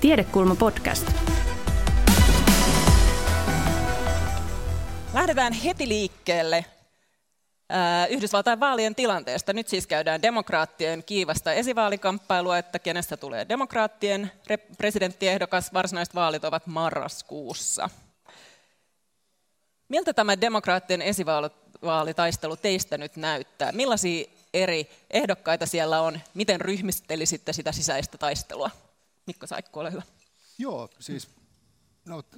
Tiedekulma podcast. Lähdetään heti liikkeelle Yhdysvaltain vaalien tilanteesta. Nyt siis käydään demokraattien kiivasta esivaalikamppailua, että kenestä tulee demokraattien presidenttiehdokas. Varsinaiset vaalit ovat marraskuussa. Miltä tämä demokraattien esivaalitaistelu teistä nyt näyttää? Millaisia eri ehdokkaita siellä on? Miten ryhmistelisitte sitä sisäistä taistelua? Mikko Saikku, ole hyvä. Joo, siis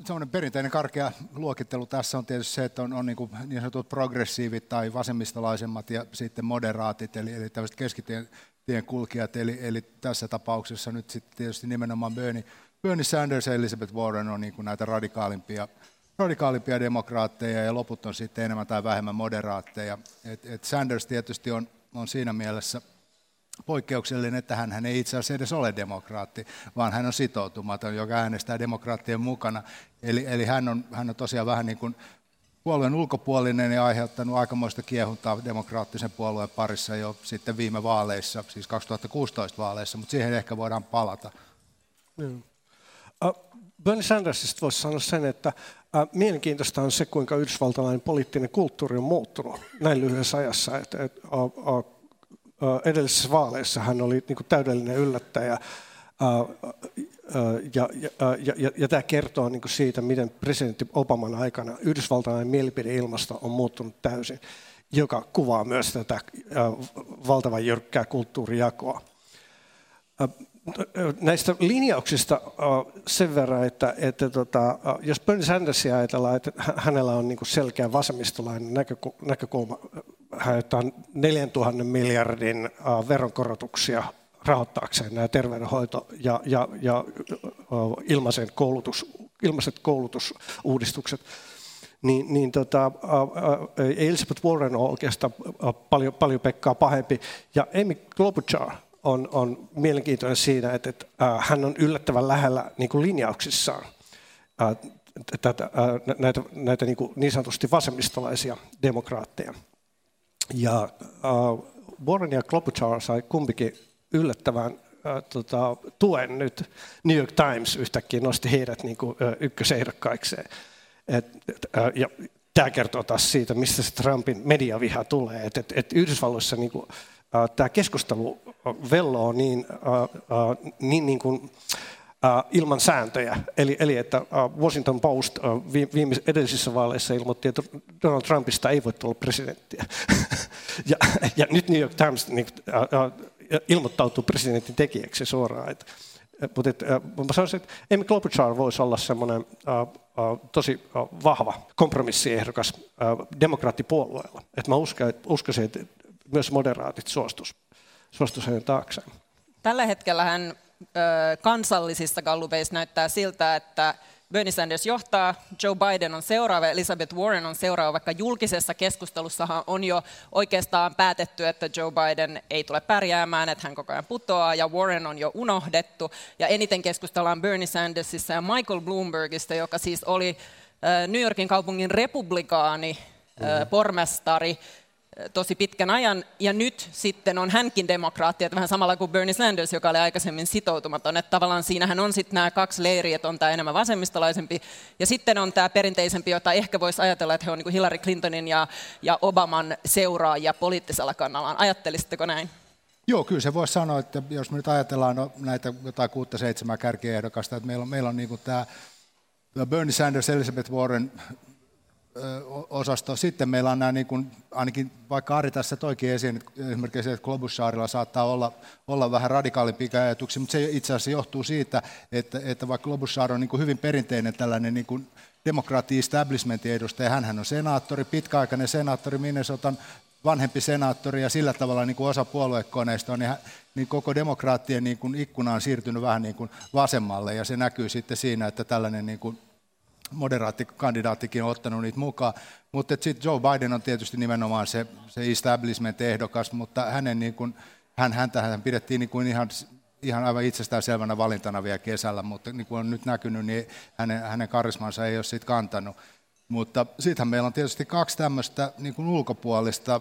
semmoinen perinteinen karkea luokittelu tässä on tietysti se, että on niin sanotut progressiivit tai vasemmistolaisemmat ja sitten moderaatit, eli tämmöiset keskitien kulkijat, eli tässä tapauksessa nyt sitten tietysti nimenomaan Bernie Sanders ja Elizabeth Warren on niin kuin näitä radikaalimpia demokraatteja, ja loput on sitten enemmän tai vähemmän moderaatteja. Et Sanders tietysti on siinä mielessä poikkeuksellinen, että hän ei itse asiassa edes ole demokraatti, vaan hän on sitoutumaton, joka äänestää demokraattien mukana. Eli hän on tosiaan vähän niin kuin puolueen ulkopuolinen ja aiheuttanut aikamoista kiehuntaa demokraattisen puolueen parissa jo sitten viime vaaleissa, siis 2016 vaaleissa, mutta siihen ehkä voidaan palata. Bernie Sandersista voisi sanoa sen, että mielenkiintoista on se, kuinka yhdysvaltalainen poliittinen kulttuuri on muuttunut näin lyhyessä ajassa. Edellisissä vaaleissa hän oli niin kuin täydellinen yllättäjä, ja tämä kertoo niin kuin siitä, miten presidentti Obaman aikana yhdysvaltalainen mielipideilmasto on muuttunut täysin, joka kuvaa myös tätä valtavan jyrkkää kulttuurijakoa. Näistä linjauksista sen verran, että jos Bernie Sandersia ajatellaan, että hänellä on niin kuin selkeä vasemmistolainen näkökulma, hän ottaa 4 000 miljardin veronkorotuksia rahoittaakseen nämä terveydenhoito ja ilmaiset koulutusuudistukset, Elizabeth Warren on oikeastaan paljon pekkaa pahempi, ja Amy Klobuchar on mielenkiintoinen siinä, että hän on yllättävän lähellä niin kuin linjauksissaan näitä niin sanotusti vasemmistolaisia demokraatteja. Ja Warren ja Klobuchar sai kumpikin yllättävän tuen nyt. New York Times yhtäkkiä nosti heidät niin kuin ykkösehdokkaikseen. Ja tämä kertoo taas siitä, mistä se Trumpin mediaviha tulee. Et Yhdysvalloissa niin kuin tämä keskustelu velloo niin kuin ilman sääntöjä. Eli että Washington Post edellisissä vaaleissa ilmoitti, että Donald Trumpista ei voi tulla presidenttiä. ja nyt New York Times ilmoittautuu presidentin tekijäksi suoraan. Mutta sanoisin, että Amy Klobuchar voisi olla semmoinen tosi vahva kompromissiehdokas demokraattipuolueella. Et mä uskoisin, että myös moderaatit suostuisivat hänen taakseen. Tällä hetkellä hän kansallisissa gallupeissa näyttää siltä, että Bernie Sanders johtaa, Joe Biden on seuraava, Elizabeth Warren on seuraava, vaikka julkisessa keskustelussahan on jo oikeastaan päätetty, että Joe Biden ei tule pärjäämään, että hän koko ajan putoaa, ja Warren on jo unohdettu, ja eniten keskustellaan Bernie Sandersissa ja Michael Bloombergista, joka siis oli New Yorkin kaupungin republikaani pormestari tosi pitkän ajan, ja nyt sitten on hänkin demokraatti, että vähän samalla kuin Bernie Sanders, joka oli aikaisemmin sitoutumaton, että tavallaan siinähän on sitten nämä kaksi leiriä, että on tämä enemmän vasemmistolaisempi, ja sitten on tämä perinteisempi, jota ehkä voisi ajatella, että he on niin kuin Hillary Clintonin ja Obaman seuraajia poliittisella kannallaan. Ajattelisitteko näin? Joo, kyllä se voi sanoa, että jos me nyt ajatellaan näitä jotain 6-7 kärkiehdokasta, että meillä on niin kuin tämä Bernie Sanders, Elizabeth Warren osasto. Sitten meillä on nämä, niin kuin, ainakin vaikka Ari tässä toikin esiin, esimerkiksi että Klobucharilla saattaa olla vähän radikaalimpia ajatuksia, mutta se itse asiassa johtuu siitä, että vaikka Klobuchar on niin kuin hyvin perinteinen tällainen niin kuin demokraatti-establishmentin edustaja, hänhän on senaattori, pitkäaikainen senaattori, Minnesotan vanhempi senaattori, ja sillä tavalla niin kuin osa puoluekoneista on, niin koko demokraattien niin kuin ikkuna on siirtynyt vähän niin kuin vasemmalle, ja se näkyy sitten siinä, että tällainen niin kuin moderaattikandidaattikin on ottanut niitä mukaan, mutta sitten Joe Biden on tietysti nimenomaan se establishment-ehdokas, mutta hänen niin kun, häntähän pidettiin niin kun ihan aivan itsestäänselvänä valintana vielä kesällä, mutta niin kuin on nyt näkynyt, niin hänen karismansa ei ole siitä kantanut. Mutta siitähän meillä on tietysti kaksi tämmöistä niin kun ulkopuolista,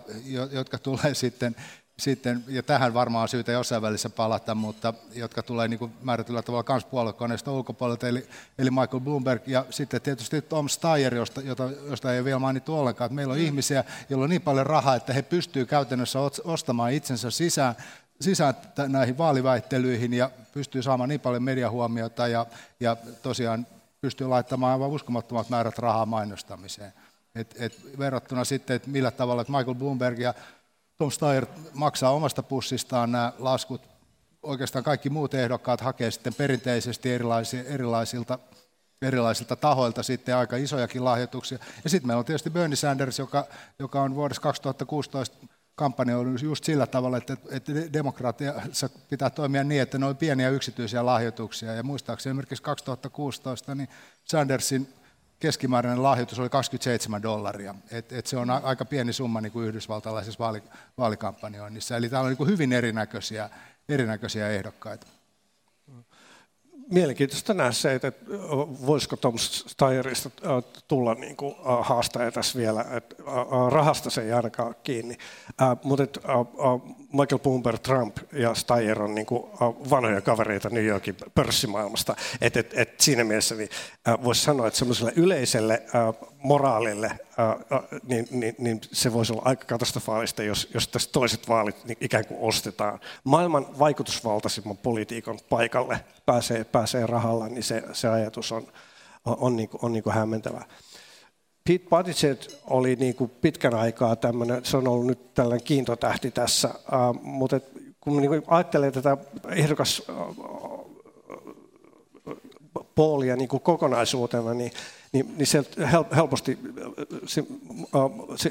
jotka tulee sitten sitten, ja tähän varmaan on syytä jossain välissä palata, mutta jotka tulee niin kuin määrätyllä tavalla kans puoluekoneista ulkopuolelta, eli Michael Bloomberg ja sitten tietysti Tom Steyer, josta ei vielä mainittu ollenkaan, että meillä on ihmisiä, joilla on niin paljon rahaa, että he pystyvät käytännössä ostamaan itsensä sisään näihin vaaliväittelyihin ja pystyy saamaan niin paljon mediahuomiota ja tosiaan pystyy laittamaan aivan uskomattomat määrät rahaa mainostamiseen. Verrattuna sitten, että millä tavalla että Michael Bloomberg ja Tom Steyer maksaa omasta pussistaan nämä laskut. Oikeastaan kaikki muut ehdokkaat hakee sitten perinteisesti erilaisilta tahoilta sitten aika isojakin lahjoituksia. Ja sitten meillä on tietysti Bernie Sanders, joka on vuodesta 2016 kampanjoinut just sillä tavalla, että demokratiassa pitää toimia niin, että ne on pieniä yksityisiä lahjoituksia. Ja muistaakseni esimerkiksi 2016 niin Sandersin keskimääräinen lahjoitus oli $27. Et se on aika pieni summa niin kuin yhdysvaltalaisessa vaalikampanjoinnissa. Eli täällä on niin kuin hyvin erinäköisiä ehdokkaita. Mielenkiintoista nähdä se, että voisiko Tom Steyerista tulla niin kuin haastaja tässä vielä, että rahasta se ei ainakaan kiinni. Mutta Michael Bloomberg, Trump ja Steyer on niin kuin vanhoja kavereita New Yorkin pörssimaailmasta. Et siinä mielessä niin voisi sanoa, että semmoiselle yleiselle moraalille niin se voisi olla aika katastrofaalista, jos tässä toiset vaalit niin ikään kuin ostetaan. Maailman vaikutusvaltaisimman politiikan paikalle pääsee rahalla, niin se ajatus on niin kuin hämmentävää. Pete Buttigieg oli niin kuin pitkän aikaa tämmöinen, se on ollut nyt tällainen kiintotähti tässä, mutta kun niin ajattelee tätä ehdokas poolia niin kuin kokonaisuutena, niin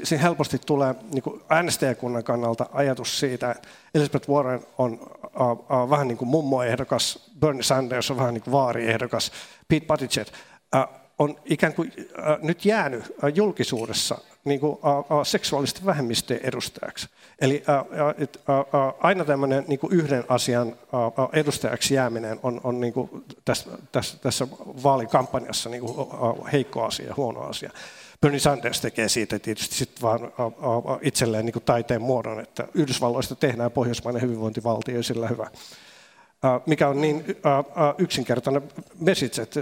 se helposti tulee niin kuin äänestäjäkunnan kannalta ajatus siitä, että Elizabeth Warren on vähän niin kuin mummoehdokas, Bernie Sanders on vähän niin kuin vaariehdokas, Pete Buttigieg on ikään kuin nyt jäänyt julkisuudessa niin kuin seksuaalisten vähemmistöjen edustajaksi. Eli aina tämmöinen niin kuin yhden asian edustajaksi jääminen on niin kuin tässä vaalikampanjassa niin kuin heikko asia ja huono asia. Bernie Sanders tekee siitä tietysti sitten vaan itselleen niin kuin taiteen muodon, että Yhdysvalloista tehdään pohjoismainen hyvinvointivaltio ja sillä hyvä. Mikä on niin yksinkertainen message, että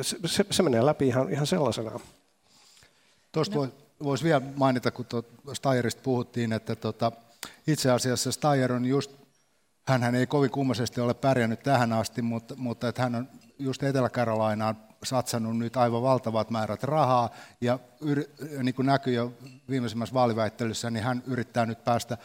se menee läpi ihan sellaisenaan. Tuosta voisi vielä mainita, kun Steyerista puhuttiin, että itse asiassa Steyer on just, hänhän ei kovin kummoisesti ole pärjännyt tähän asti, mutta että hän on just Etelä-Karolainaan satsannut nyt aivan valtavat määrät rahaa, ja niin kuin näkyy jo viimeisimmässä vaaliväittelyssä, niin hän yrittää nyt päästä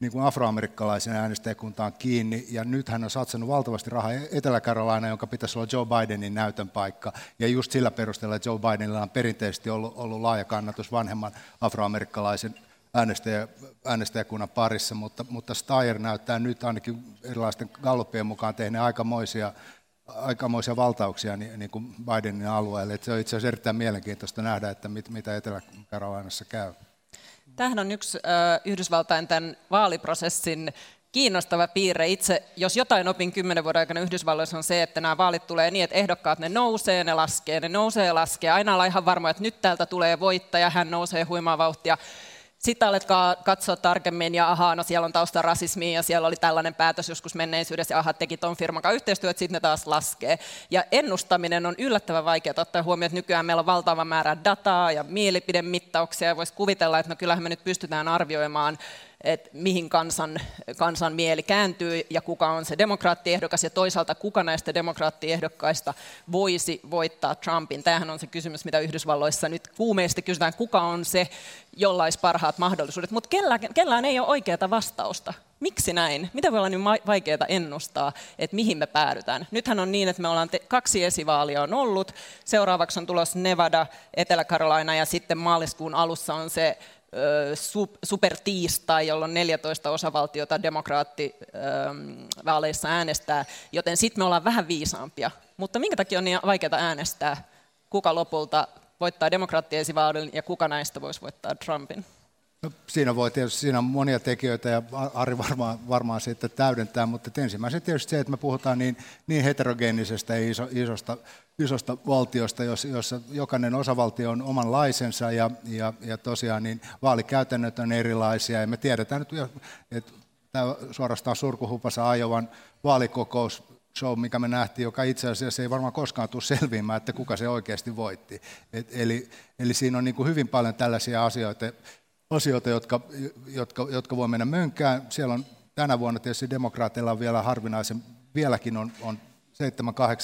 niin kuin afroamerikkalaisen äänestäjäkuntaan kiinni, ja nyt hän on satsannut valtavasti rahaa Etelä-Karolainaan, jonka pitäisi olla Joe Bidenin näytön paikka, ja just sillä perusteella, että Joe Bidenilla on perinteisesti ollut laaja kannatus vanhemman afroamerikkalaisen äänestäjäkunnan parissa, mutta Steyer näyttää nyt ainakin erilaisten gallupien mukaan tehneen aikamoisia valtauksia niin kuin Bidenin alueelle, että se on itse asiassa erittäin mielenkiintoista nähdä, että mitä Etelä-Karolainassa käy. Tämähän on yksi Yhdysvaltain tämän vaaliprosessin kiinnostava piirre. Itse, jos jotain opin 10 vuoden aikana Yhdysvalloissa on se, että nämä vaalit tulee niin, että ehdokkaat ne nousee ja laskee. Aina ollaan ihan varma, että nyt täältä tulee voittaja, hän nousee huimaa vauhtia. Sitten aletkaa katsoa tarkemmin ja ahaa, no siellä on tausta rasismia ja siellä oli tällainen päätös joskus menneisyydessä ja aha, teki ton firman kanssa yhteistyötä, sitten ne taas laskee. Ja ennustaminen on yllättävän vaikeaa ottaa huomioon, että nykyään meillä on valtava määrä dataa ja mielipidemittauksia ja voisi kuvitella, että no kyllähän me nyt pystytään arvioimaan, että mihin kansan mieli kääntyy ja kuka on se demokraattiehdokas ja toisaalta kuka näistä demokraattiehdokkaista voisi voittaa Trumpin. Tämähän on se kysymys, mitä Yhdysvalloissa nyt kuumeisesti kysytään, kuka on se, jolla olisi parhaat mahdollisuudet, mutta kellään ei ole oikeaa vastausta. Miksi näin? Mitä voi olla niin vaikeaa ennustaa, että mihin me päädytään? Nythän on niin, että me ollaan kaksi esivaalia on ollut, seuraavaksi on tulossa Nevada, Etelä-Carolina ja sitten maaliskuun alussa on se supertiistai, jolloin 14 osavaltiota demokraattivaaleissa äänestää, joten sitten me ollaan vähän viisaampia. Mutta minkä takia on niin vaikeaa äänestää, kuka lopulta voittaa demokraattiesivaalin ja kuka näistä voisi voittaa Trumpin? No, siinä on monia tekijöitä ja Ari varmaan sitten täydentää, mutta ensimmäisenä tietysti se, että me puhutaan niin heterogeenisestä ja isosta valtiosta, jossa jokainen osavaltio on omanlaisensa ja tosiaan niin vaalikäytännöt on erilaisia ja me tiedetään nyt, että tämä suorastaan surkuhupassa Aiowan vaalikokous, show, mikä me nähtiin, joka itse asiassa ei varmaan koskaan tule selviämään, että kuka se oikeasti voitti. Eli siinä on niin kuin hyvin paljon tällaisia asioita jotka voi mennä mönkään. Siellä on tänä vuonna tietysti demokraateilla on vielä harvinaisen, vieläkin on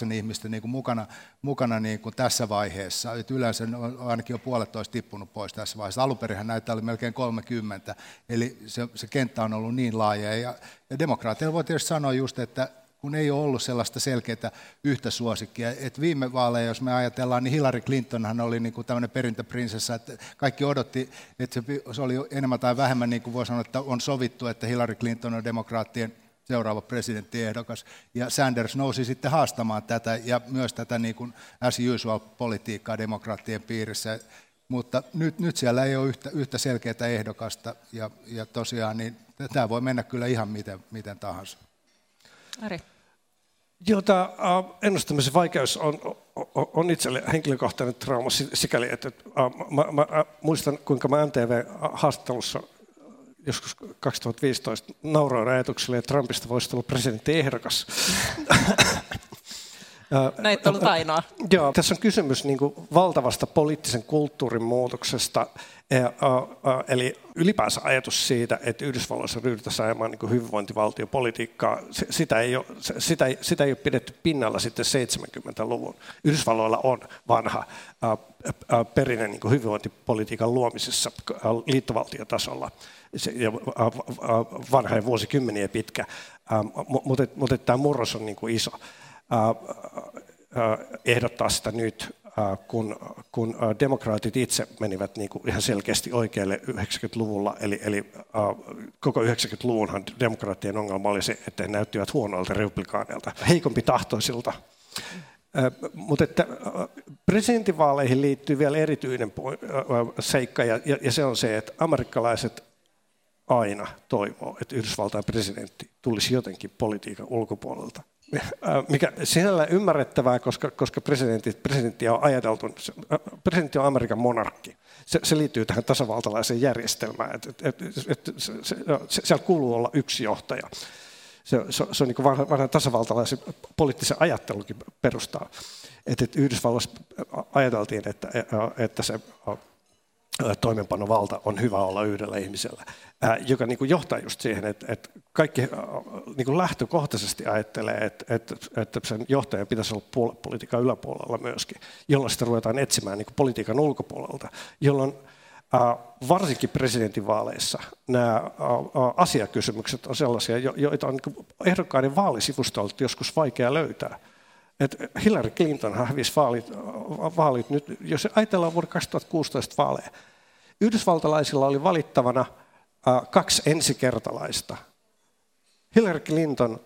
7-8 ihmistä niin kuin mukana niin kuin tässä vaiheessa. Et yleensä on ainakin jo puolet olisi tippunut pois tässä vaiheessa. Alunperinhän näitä oli melkein 30, eli se kenttä on ollut niin laaja. Ja demokraateilla voi tietysti sanoa just, että kun ei ole ollut sellaista selkeää yhtä suosikkia. Et viime vaaleja, jos me ajatellaan, niin Hillary Clintonhan oli niin kuin tämmöinen perintöprinsessa, että kaikki odotti, että se oli enemmän tai vähemmän, niin kuin voi sanoa, että on sovittu, että Hillary Clinton on demokraattien seuraava presidenttiehdokas, ja Sanders nousi sitten haastamaan tätä, ja myös tätä niin kuin as usual-politiikkaa demokraattien piirissä, mutta nyt siellä ei ole yhtä selkeää ehdokasta, ja tosiaan niin tämä voi mennä kyllä ihan miten tahansa. Ari. Tämä ennustamisen vaikeus on itselle henkilökohtainen trauma sikäli, että mä muistan, kuinka mä MTV-haastattelussa joskus 2015 nauroin ajatukselle, että Trumpista voisi tulla presidenttiehdokas. Näitä on ollut ainoa. Joo, tässä on kysymys niin kuin valtavasta poliittisen kulttuurin muutoksesta, eli ylipäänsä ajatus siitä, että Yhdysvalloissa ryhdytään ajamaan niin kuin hyvinvointivaltiopolitiikkaa, sitä ei ole pidetty pinnalla sitten 70-luvun. Yhdysvalloilla on vanha perinne niin kuin hyvinvointipolitiikan luomisessa liittovaltiotasolla. Ja vanha ja vuosikymmeniä pitkä, mutta tämä murros on niin kuin iso. Ehdottaa sitä nyt, kun demokraatit itse menivät niin kuin ihan selkeästi oikealle 90-luvulla, eli koko 90-luvunhan demokraattien ongelma oli se, että he näyttivät huonoilta republikaaneilta, heikompi tahtoisilta. Mutta että presidentinvaaleihin liittyy vielä erityinen seikka, ja se on se, että amerikkalaiset aina toivoo, että Yhdysvaltain presidentti tulisi jotenkin politiikan ulkopuolelta. Mikä sinällä ymmärrettävää, koska presidentti on Amerikan monarkki. Se liittyy tähän tasavaltalaiseen järjestelmään, että siellä kuuluu olla yksi johtaja. Se on niin kuin vanhan tasavaltalaisen poliittisen ajattelunkin perustaa. Että Yhdysvalloissa ajateltiin, että se toimenpanovalta on hyvä olla yhdellä ihmisellä, joka niin kuin johtaa just siihen, että kaikki niin kuin lähtökohtaisesti ajattelee, että sen johtajan pitäisi olla politiikan yläpuolella myöskin, jolloin sitä ruvetaan etsimään niin kuin politiikan ulkopuolelta, jolloin varsinkin presidentinvaaleissa nämä asiakysymykset on sellaisia, joita on niin kuin ehdokkaiden vaalisivustolta joskus vaikea löytää. Hillary Clinton hävisi vaalit nyt, jos ajatellaan vuoden 2016 vaaleja. Yhdysvaltalaisilla oli valittavana kaksi ensikertalaista. Hillary Clinton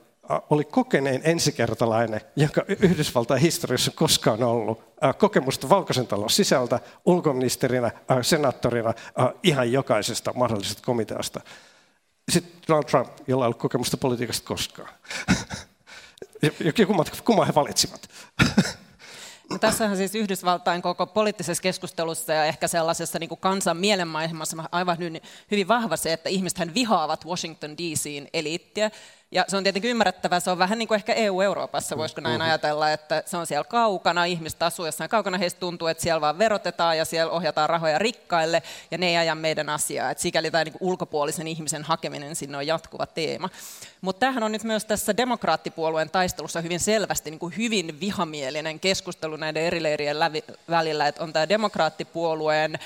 oli kokeneen ensikertalainen, joka Yhdysvaltain historiassa on koskaan ollut. Kokemusta Valkoisen talon sisältä, ulkoministerinä, senaattorina, ihan jokaisesta mahdollisesta komiteasta. Sitten Donald Trump, jolla ei ollut kokemusta politiikasta koskaan. Ja kumman he valitsivat? No, tässähän siis Yhdysvaltain koko poliittisessa keskustelussa ja ehkä sellaisessa niin kuin kansan mielenmaisemassa aivan hyvin vahva se, että ihmisethän vihaavat Washington DC:n eliittiä. Ja se on tietenkin ymmärrettävää, se on vähän niin kuin ehkä EU-Euroopassa, voisiko näin ajatella, että se on siellä kaukana, ihmiset asuu jossain kaukana, heistä tuntuu, että siellä vaan verotetaan ja siellä ohjataan rahoja rikkaille ja ne ei aja meidän asiaa. Et sikäli tämä niin kuin ulkopuolisen ihmisen hakeminen sinne on jatkuva teema. Mutta tämähän on nyt myös tässä demokraattipuolueen taistelussa hyvin selvästi niin kuin hyvin vihamielinen keskustelu näiden eri leirien välillä, että on tämä demokraattipuolueen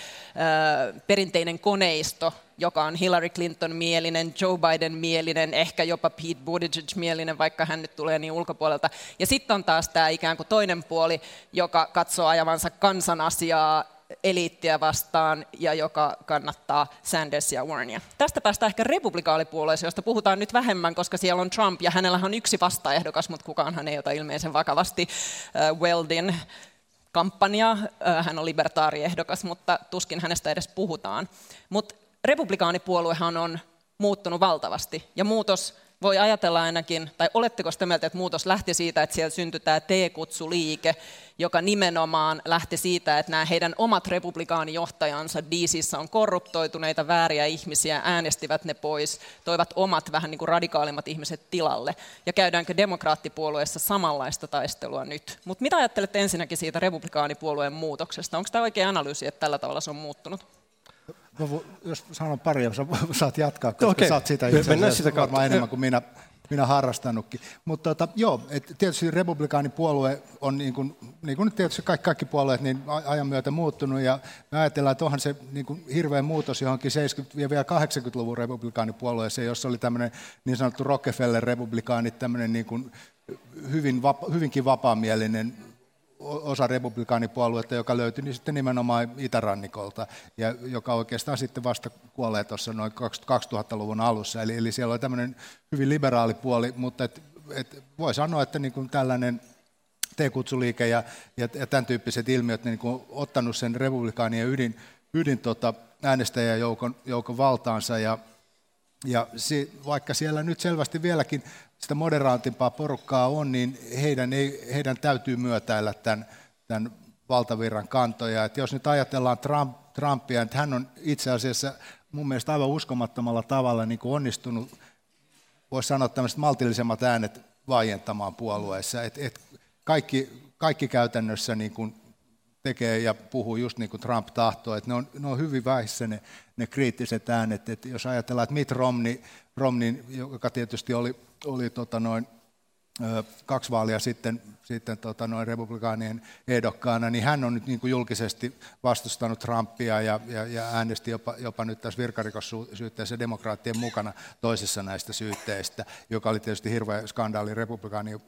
perinteinen koneisto, joka on Hillary Clinton-mielinen, Joe Biden-mielinen, ehkä jopa Pete Buttigieg-mielinen, vaikka hän nyt tulee niin ulkopuolelta. Ja sitten on taas tämä ikään kuin toinen puoli, joka katsoo ajavansa kansan asiaa eliittiä vastaan ja joka kannattaa Sandersia ja Warrenia. Tästä päästään ehkä republikaalipuolueeseen, josta puhutaan nyt vähemmän, koska siellä on Trump ja hänellä on yksi vastaehdokas, mutta kukaanhan ei ota ilmeisen vakavasti Weldin kampanjaa. Hän on libertaariehdokas, mutta tuskin hänestä edes puhutaan. Mutta republikaanipuoluehan on muuttunut valtavasti, ja muutos voi ajatella ainakin, tai oletteko sitä mieltä, että muutos lähti siitä, että siellä syntyi tämä T-kutsuliike, joka nimenomaan lähti siitä, että nämä heidän omat republikaanijohtajansa DC:ssä on korruptoituneita, vääriä ihmisiä, äänestivät ne pois, toivat omat vähän niin kuin radikaalimmat ihmiset tilalle. Ja käydäänkö demokraattipuolueessa samanlaista taistelua nyt? Mutta mitä ajattelette ensinnäkin siitä republikaanipuolueen muutoksesta? Onko tämä oikea analyysi, että tällä tavalla se on muuttunut? Jos sanon pari, saat jatkaa, koska okay. Saat sitä itse asiassa varmaan enemmän kuin minä harrastanutkin. Mutta tietysti republikaanipuolue on, niin kuin nyt tietysti kaikki puolueet, niin ajan myötä muuttunut. Ja me ajatellaan, että onhan se niin kuin hirveä muutos johonkin 70- ja vielä 80-luvun republikaanipuolueeseen, jossa oli tämmöinen niin sanottu Rockefeller-republikaanit, tämmöinen niin kuin hyvinkin vapaamielinen osa republikaanipuoluetta, joka löytyi niin sitten nimenomaan itärannikolta, ja joka oikeastaan sitten vasta kuolee tuossa noin 2000-luvun alussa. Eli siellä oli tämmöinen hyvin liberaali puoli, mutta voi sanoa, että niin kuin tällainen T-kutsuliike ja tämän tyyppiset ilmiöt niin kuin ottanut sen republikaanien ydin äänestäjäjoukon valtaansa, ja vaikka siellä nyt selvästi vieläkin sitä moderaatimpaa porukkaa on, niin heidän täytyy myötäillä tämän valtavirran kantoja. Et jos nyt ajatellaan Trumpia, että hän on itse asiassa mun mielestä aivan uskomattomalla tavalla niin kuin onnistunut, voisi sanoa tämmöiset maltillisemmat äänet vaientamaan puolueessa. Kaikki käytännössä niin kuin tekee ja puhuu just niin kuin Trump tahtoo, että ne on hyvin vähissä ne kriittiset äänet. Et jos ajatellaan, että Mitt Romney, joka tietysti oli 2 vaalia sitten republikaanien ehdokkaana, niin hän on nyt niin kuin julkisesti vastustanut Trumpia ja äänesti jopa nyt tässä virkarikossyytteessä demokraattien mukana toisessa näistä syytteistä, joka oli tietysti hirveä skandaali republikaanien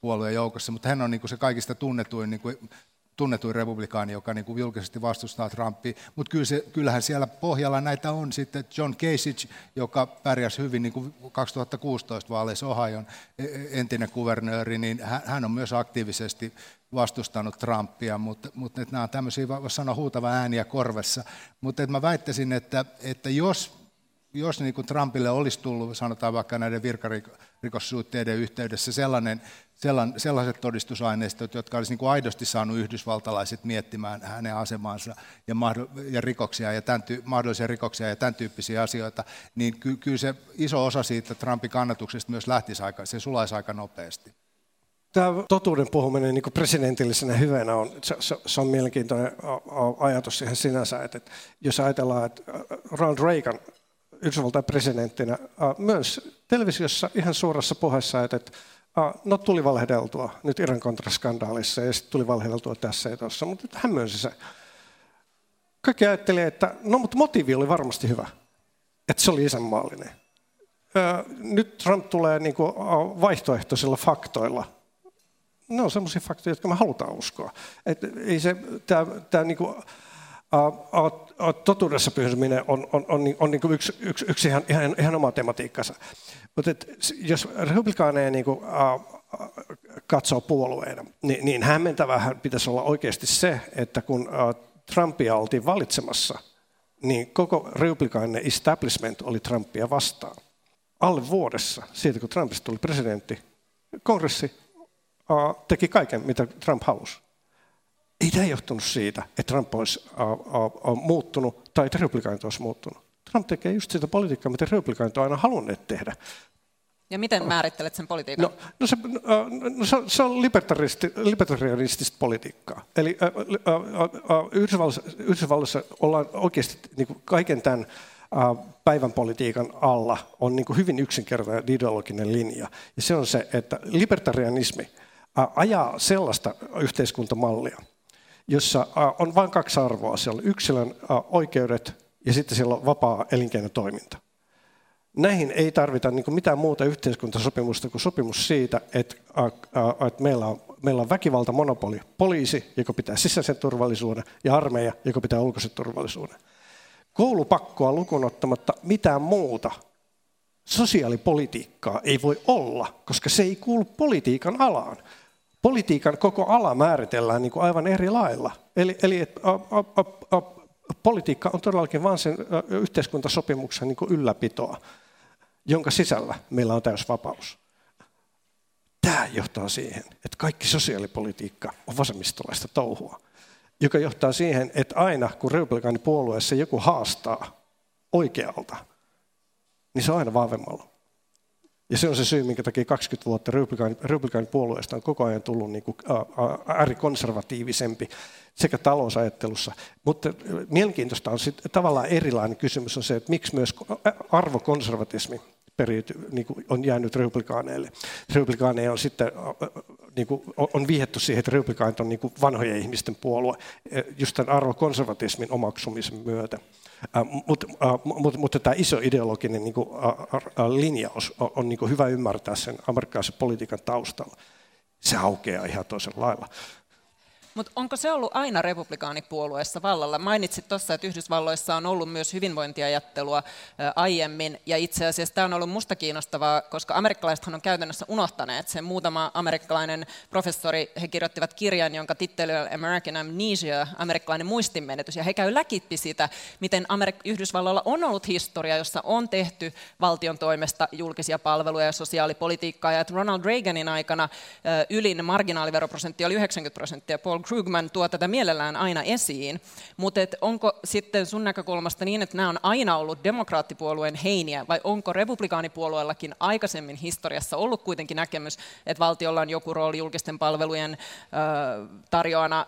puolueen joukossa, mutta hän on niin kuin se kaikista tunnetuin republikaani, joka niin kuin julkisesti vastustaa Trumpia, mutta kyllähän siellä pohjalla näitä on sitten John Kasich, joka pärjäsi hyvin niin kuin 2016 vaaleissa Ohioon entinen kuvernööri, niin hän on myös aktiivisesti vastustanut Trumpia, mutta nämä on tämmöisiä, voisi sanoa, huutava ääniä korvessa, mutta mä väittäisin, että jos niin kuin Trumpille olisi tullut, sanotaan vaikka näiden virkarikossyytteiden yhteydessä sellaiset todistusaineistot, jotka olisi niin kuin aidosti saanut yhdysvaltalaiset miettimään hänen asemaansa ja rikoksia ja mahdollisia rikoksia ja tämän tyyppisiä asioita, niin kyllä se iso osa siitä Trumpin kannatuksesta myös se sulaisi aika nopeasti. Tämä totuuden puhuminen niin kuin presidentillisenä hyvänä on, se on mielenkiintoinen ajatus siihen sinänsä, että jos ajatellaan, että Ronald Reagan Yhdysvaltain presidenttinä myös televisiossa ihan suorassa puheessa, että no tuli valhdeltua nyt Iran kontraskandaalissa ja sitten tuli valhdeltua tässä ja tuossa, mutta hän myönsi se. Kaikki ajatteli, että no mutta motiivi oli varmasti hyvä, että se oli isänmaallinen. Nyt Trump tulee niin kuin vaihtoehtoisilla faktoilla. Ne on sellaisia faktoja, jotka me halutaan uskoa. Että ei se, tämä niin kuin totuudessa pysyminen on niin kuin yksi ihan oma tematiikkansa. Mutta jos republikaaneja niin kuin katsoo puolueena, niin hämmentävähän pitäisi olla oikeasti se, että kun Trumpia oltiin valitsemassa, niin koko republikaaninen establishment oli Trumpia vastaan. Alle vuodessa siitä, kun Trumpista tuli presidentti, kongressi teki kaiken, mitä Trump halusi. Ei tämä johtunut siitä, että Trump olisi muuttunut tai että republikaanit olisi muuttunut. Trump tekee just sitä politiikkaa, mitä republikaanit on aina halunneet tehdä. Ja miten määrittelet sen politiikan? Se on libertarianistista politiikkaa. Eli Yhdysvalloissa ollaan oikeasti niin kuin kaiken tämän päivän politiikan alla on niin kuin hyvin yksinkertainen ideologinen linja. Ja se on se, että libertarianismi ajaa sellaista yhteiskuntamallia, jossa on vain 2 arvoa. Siellä on yksilön oikeudet ja sitten siellä on vapaa elinkeinotoiminta. Näihin ei tarvita mitään muuta yhteiskuntasopimusta kuin sopimus siitä, että meillä on väkivaltamonopoli. Poliisi, joka pitää sisäisen turvallisuuden, ja armeija, joka pitää ulkoisen turvallisuuden. Koulupakkoa lukuun ottamatta mitään muuta sosiaalipolitiikkaa ei voi olla, koska se ei kuulu politiikan alaan. Politiikan koko ala määritellään niin kuin aivan eri lailla. Eli politiikka on todellakin vain sen yhteiskuntasopimuksen niin kuin ylläpitoa. jonka sisällä meillä on täysvapaus. Tämä johtaa siihen, että kaikki sosiaalipolitiikka on vasemmistolaista touhua, joka johtaa siihen, että aina kun republikaanipuolueessa joku haastaa oikealta, niin se on aina vahvemmalla. Ja se on se syy, minkä takia 20 vuotta republikaanipuolueesta on koko ajan tullut niin kuin äärikonservatiivisempi sekä talousajattelussa. Mutta mielenkiintoista on sit, tavallaan erilainen kysymys on se, että miksi myös arvokonservatismi niin kuin on jäänyt republikaaneille. Republikaaneja on sitten niin kuin, on viihetty siihen, että republikaanit on niin kuin vanhojen ihmisten puolue just tämän arvokonservatismin omaksumisen myötä. Mutta tämä iso ideologinen niin kuin, linjaus on niin kuin hyvä ymmärtää sen amerikkalaisen politiikan taustalla. Se aukeaa ihan toisella lailla. Mutta onko se ollut aina republikaanipuolueessa vallalla? Mainitsit tuossa, että Yhdysvalloissa on ollut myös hyvinvointiajattelua aiemmin, ja itse asiassa tämä on ollut musta kiinnostavaa, koska amerikkalaisethan on käytännössä unohtaneet sen. Muutama amerikkalainen professori, he kirjoittivat kirjan, jonka titteli on American Amnesia, amerikkalainen muistinmenetys, ja he käy läkitpi sitä, miten Yhdysvalloilla on ollut historia, jossa on tehty valtion toimesta julkisia palveluja ja sosiaalipolitiikkaa, ja että Ronald Reaganin aikana ylin marginaaliveroprosentti oli 90%, Paul Krugman tuo tätä mielellään aina esiin, mutta onko sitten sun näkökulmasta niin, että nämä on aina ollut demokraattipuolueen heiniä, vai onko republikaanipuolueellakin aikaisemmin historiassa ollut kuitenkin näkemys, että valtiolla on joku rooli julkisten palvelujen tarjoana,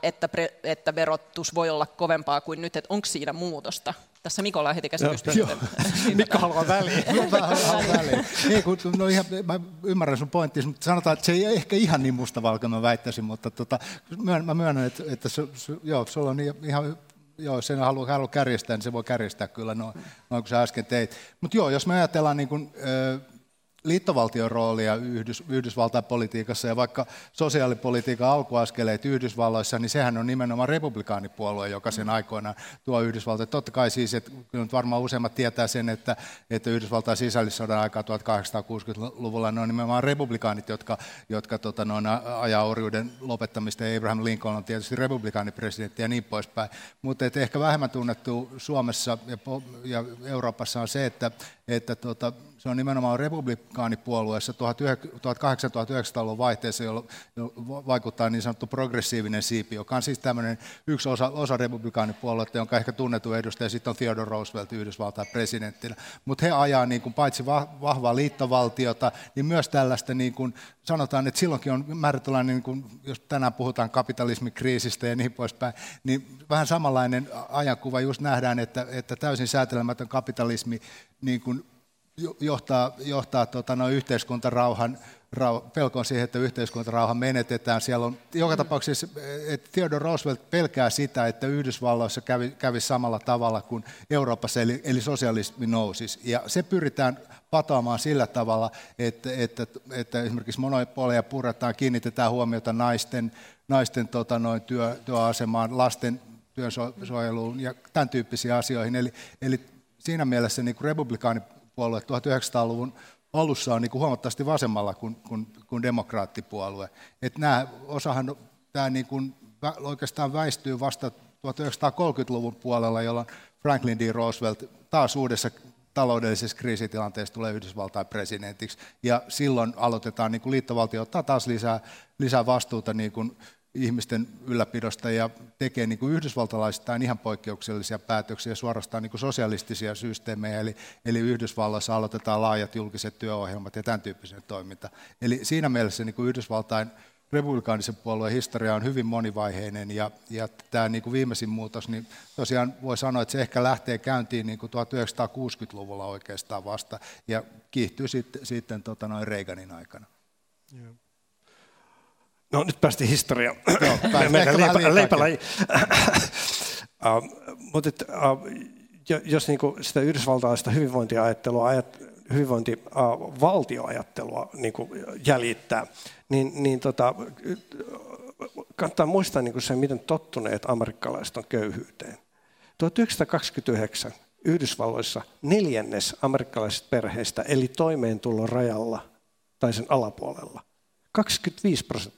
että verotus voi olla kovempaa kuin nyt, että onko siinä muutosta? Tässä Mikolla on heti käsitystä. Mikko haluaa väliin. Mä ymmärrän sun pointtisi, mutta sanotaan, että se ei ehkä ihan niin mustavalkoinen, mä väittäisin, mutta mä myönnän, että sulla on ihan... Joo, sen haluaa kärjistää, niin se voi kärjistää kyllä noin kuin sä äsken teit. Mutta joo, jos me ajatellaan niin kuin, liittovaltion roolia Yhdysvaltain politiikassa ja vaikka sosiaalipolitiikan alkuaskeleet Yhdysvalloissa, niin sehän on nimenomaan republikaanipuolue, joka sen aikoinaan tuo Yhdysvaltain. Totta kai siis, että kyllä nyt varmaan useimmat tietää sen, että Yhdysvaltain sisällissodan aikaa 1860-luvulla ne on nimenomaan republikaanit, jotka ajaa orjuuden lopettamista. Abraham Lincoln on tietysti republikaanipresidentti ja niin poispäin. Mutta ehkä vähemmän tunnettu Suomessa ja Euroopassa on se, että se on nimenomaan republikaanipuolueessa 1800-1900-luvun vaihteessa, jolloin vaikuttaa niin sanottu progressiivinen siipi, joka on siis tämmöinen yksi osa republikaanipuolueita, jonka ehkä tunnetu edustaja sitten on Theodore Roosevelt Yhdysvaltain presidenttinä. Mutta he ajaa niin kuin, paitsi vahvaa liittovaltiota, niin myös tällaista, niin kuin, sanotaan, että silloinkin on määrätynlainen, niin kuin, jos tänään puhutaan kapitalismikriisistä ja niin poispäin, niin vähän samanlainen ajankuva just nähdään, että täysin säätelemätön kapitalismi niin kuin johtaa pelkoon siihen, että yhteiskuntarauha menetetään. Siellä on joka tapauksessa, että Theodore Roosevelt pelkää sitä, että Yhdysvalloissa kävi samalla tavalla kuin Euroopassa, eli sosialismi nousisi. Ja se pyritään patoamaan sillä tavalla, että esimerkiksi monopoleja puretaan, kiinnitetään huomiota naisten työasemaan, lasten työsuojeluun ja tämän tyyppisiin asioihin. Eli siinä mielessä niin kuin republikaanipuolue 1900-luvun alussa on niin kuin huomattavasti vasemmalla kuin demokraattipuolue. Et osahan tämä niin kuin oikeastaan väistyy vasta 1930-luvun puolella, jolloin Franklin D. Roosevelt taas uudessa taloudellisessa kriisitilanteessa tulee Yhdysvaltain presidentiksi. Ja silloin aloitetaan niin kuin liittovaltio ottaa taas lisää vastuuta niin kuin ihmisten ylläpidosta ja tekee niin kuin yhdysvaltalaistaan ihan poikkeuksellisia päätöksiä, suorastaan niin kuin sosialistisia systeemejä, eli Yhdysvalloissa aloitetaan laajat julkiset työohjelmat ja tämän tyyppisen toiminta. Eli siinä mielessä niin kuin Yhdysvaltain republikaanisen puolueen historia on hyvin monivaiheinen, ja tämä niin kuin viimeisin muutos, niin tosiaan voi sanoa, että se ehkä lähtee käyntiin niin kuin 1960-luvulla oikeastaan vasta, ja kiihtyy sitten Reaganin aikana. Yeah. No nyt päästiin historiaan. Mutta jos niinku sitä yhdysvaltalaista hyvinvointivaltioajattelua niinku jäljittää, niin kannattaa muistaa niinku se, miten tottuneet amerikkalaiset on köyhyyteen. 1929 Yhdysvalloissa 4% amerikkalaisista perheistä eli toimeentulon rajalla tai sen alapuolella. 25%.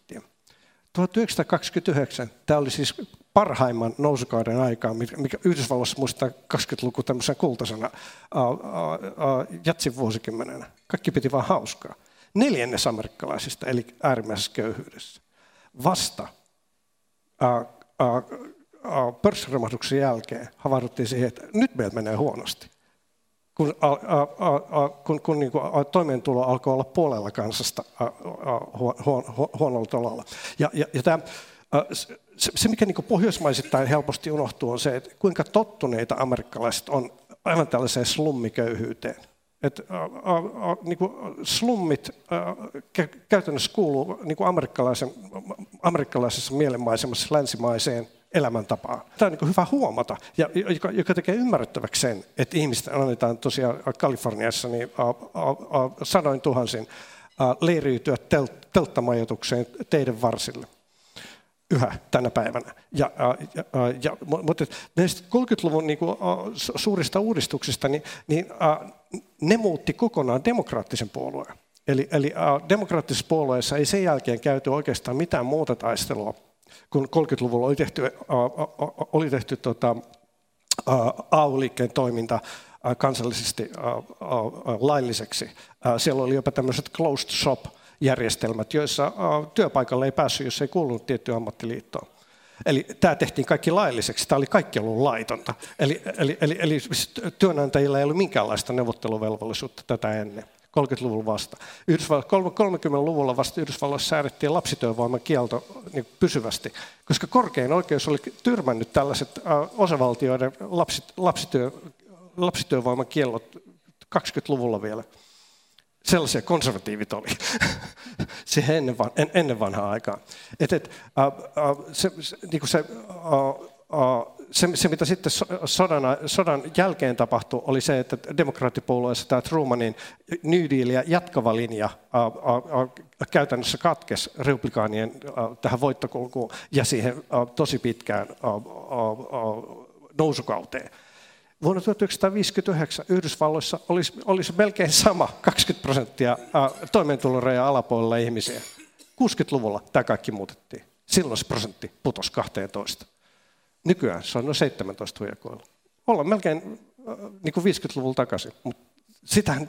1929, tämä oli siis parhaimman nousukauden aikaan, mikä Yhdysvalloissa muistaa 20-luku tämmöisenä kultaisena jatsin vuosikymmenenä. Kaikki piti vaan hauskaa. 4 amerikkalaisista, eli äärimmäisessä köyhyydessä. Vasta pörssiromahduksen jälkeen havahduttiin siihen, että nyt meiltä menee huonosti. Kun niin kuin toimeentulo alkoi olla puolella kansasta huonolla tolalla. Ja tämä, se, mikä niin kuin pohjoismaisittain helposti unohtuu, on se, että kuinka tottuneita amerikkalaiset on aivan tällaiseen slummiköyhyyteen. Niin kuin slummit käytännössä kuuluu niin kuin amerikkalaisessa mielenmaisemassa länsimaiseen elämäntapaan. Tämä on niin kuin hyvä huomata, ja joka tekee ymmärrettäväksi sen, että ihmisten annetaan tosiaan Kaliforniassa niin 100 000 leiriytyä telttamajoitukseen teiden varsille. Yhä tänä päivänä. Mutta näistä 30-luvun niin kuin suurista uudistuksista, niin ne muutti kokonaan demokraattisen puolueen. Eli demokraattisessa puolueessa ei sen jälkeen käyty oikeastaan mitään muuta taistelua, kun 30-luvulla oli tehty AY-liikkeen toiminta kansallisesti lailliseksi. Siellä oli jopa tämmöiset closed shop järjestelmät, joissa työpaikalle ei päässyt, jos ei kuulunut tiettyyn ammattiliittoon. Eli tämä tehtiin kaikki lailliseksi, tämä oli kaikki ollut laitonta. Eli työnantajilla ei ollut minkäänlaista neuvotteluvelvollisuutta tätä ennen, 30-luvulla vasta. 30-luvulla vasta Yhdysvalloissa säädettiin lapsityövoiman kielto niin pysyvästi, koska korkein oikeus oli tyrmännyt tällaiset osavaltioiden lapsityövoiman kiellot 20-luvulla vielä. Sellaisia konservatiivit oli siihen ennen vanhaa aikaa. Se, mitä sitten sodan jälkeen tapahtui, oli se, että demokraattipuolueessa tämä Trumanin New Dealia jatkava linja käytännössä katkesi republikaanien tähän voittokulkuun ja siihen tosi pitkään nousukauteen. Vuonna 1959 Yhdysvalloissa olisi melkein sama 20% toimeentulorajan alapuolella ihmisiä. 60-luvulla tämä kaikki muutettiin. Silloin se prosentti putosi 12%. Nykyään se on noin 17 huijakoilla. Ollaan melkein niin kuin 50-luvulla takaisin, mutta sitähän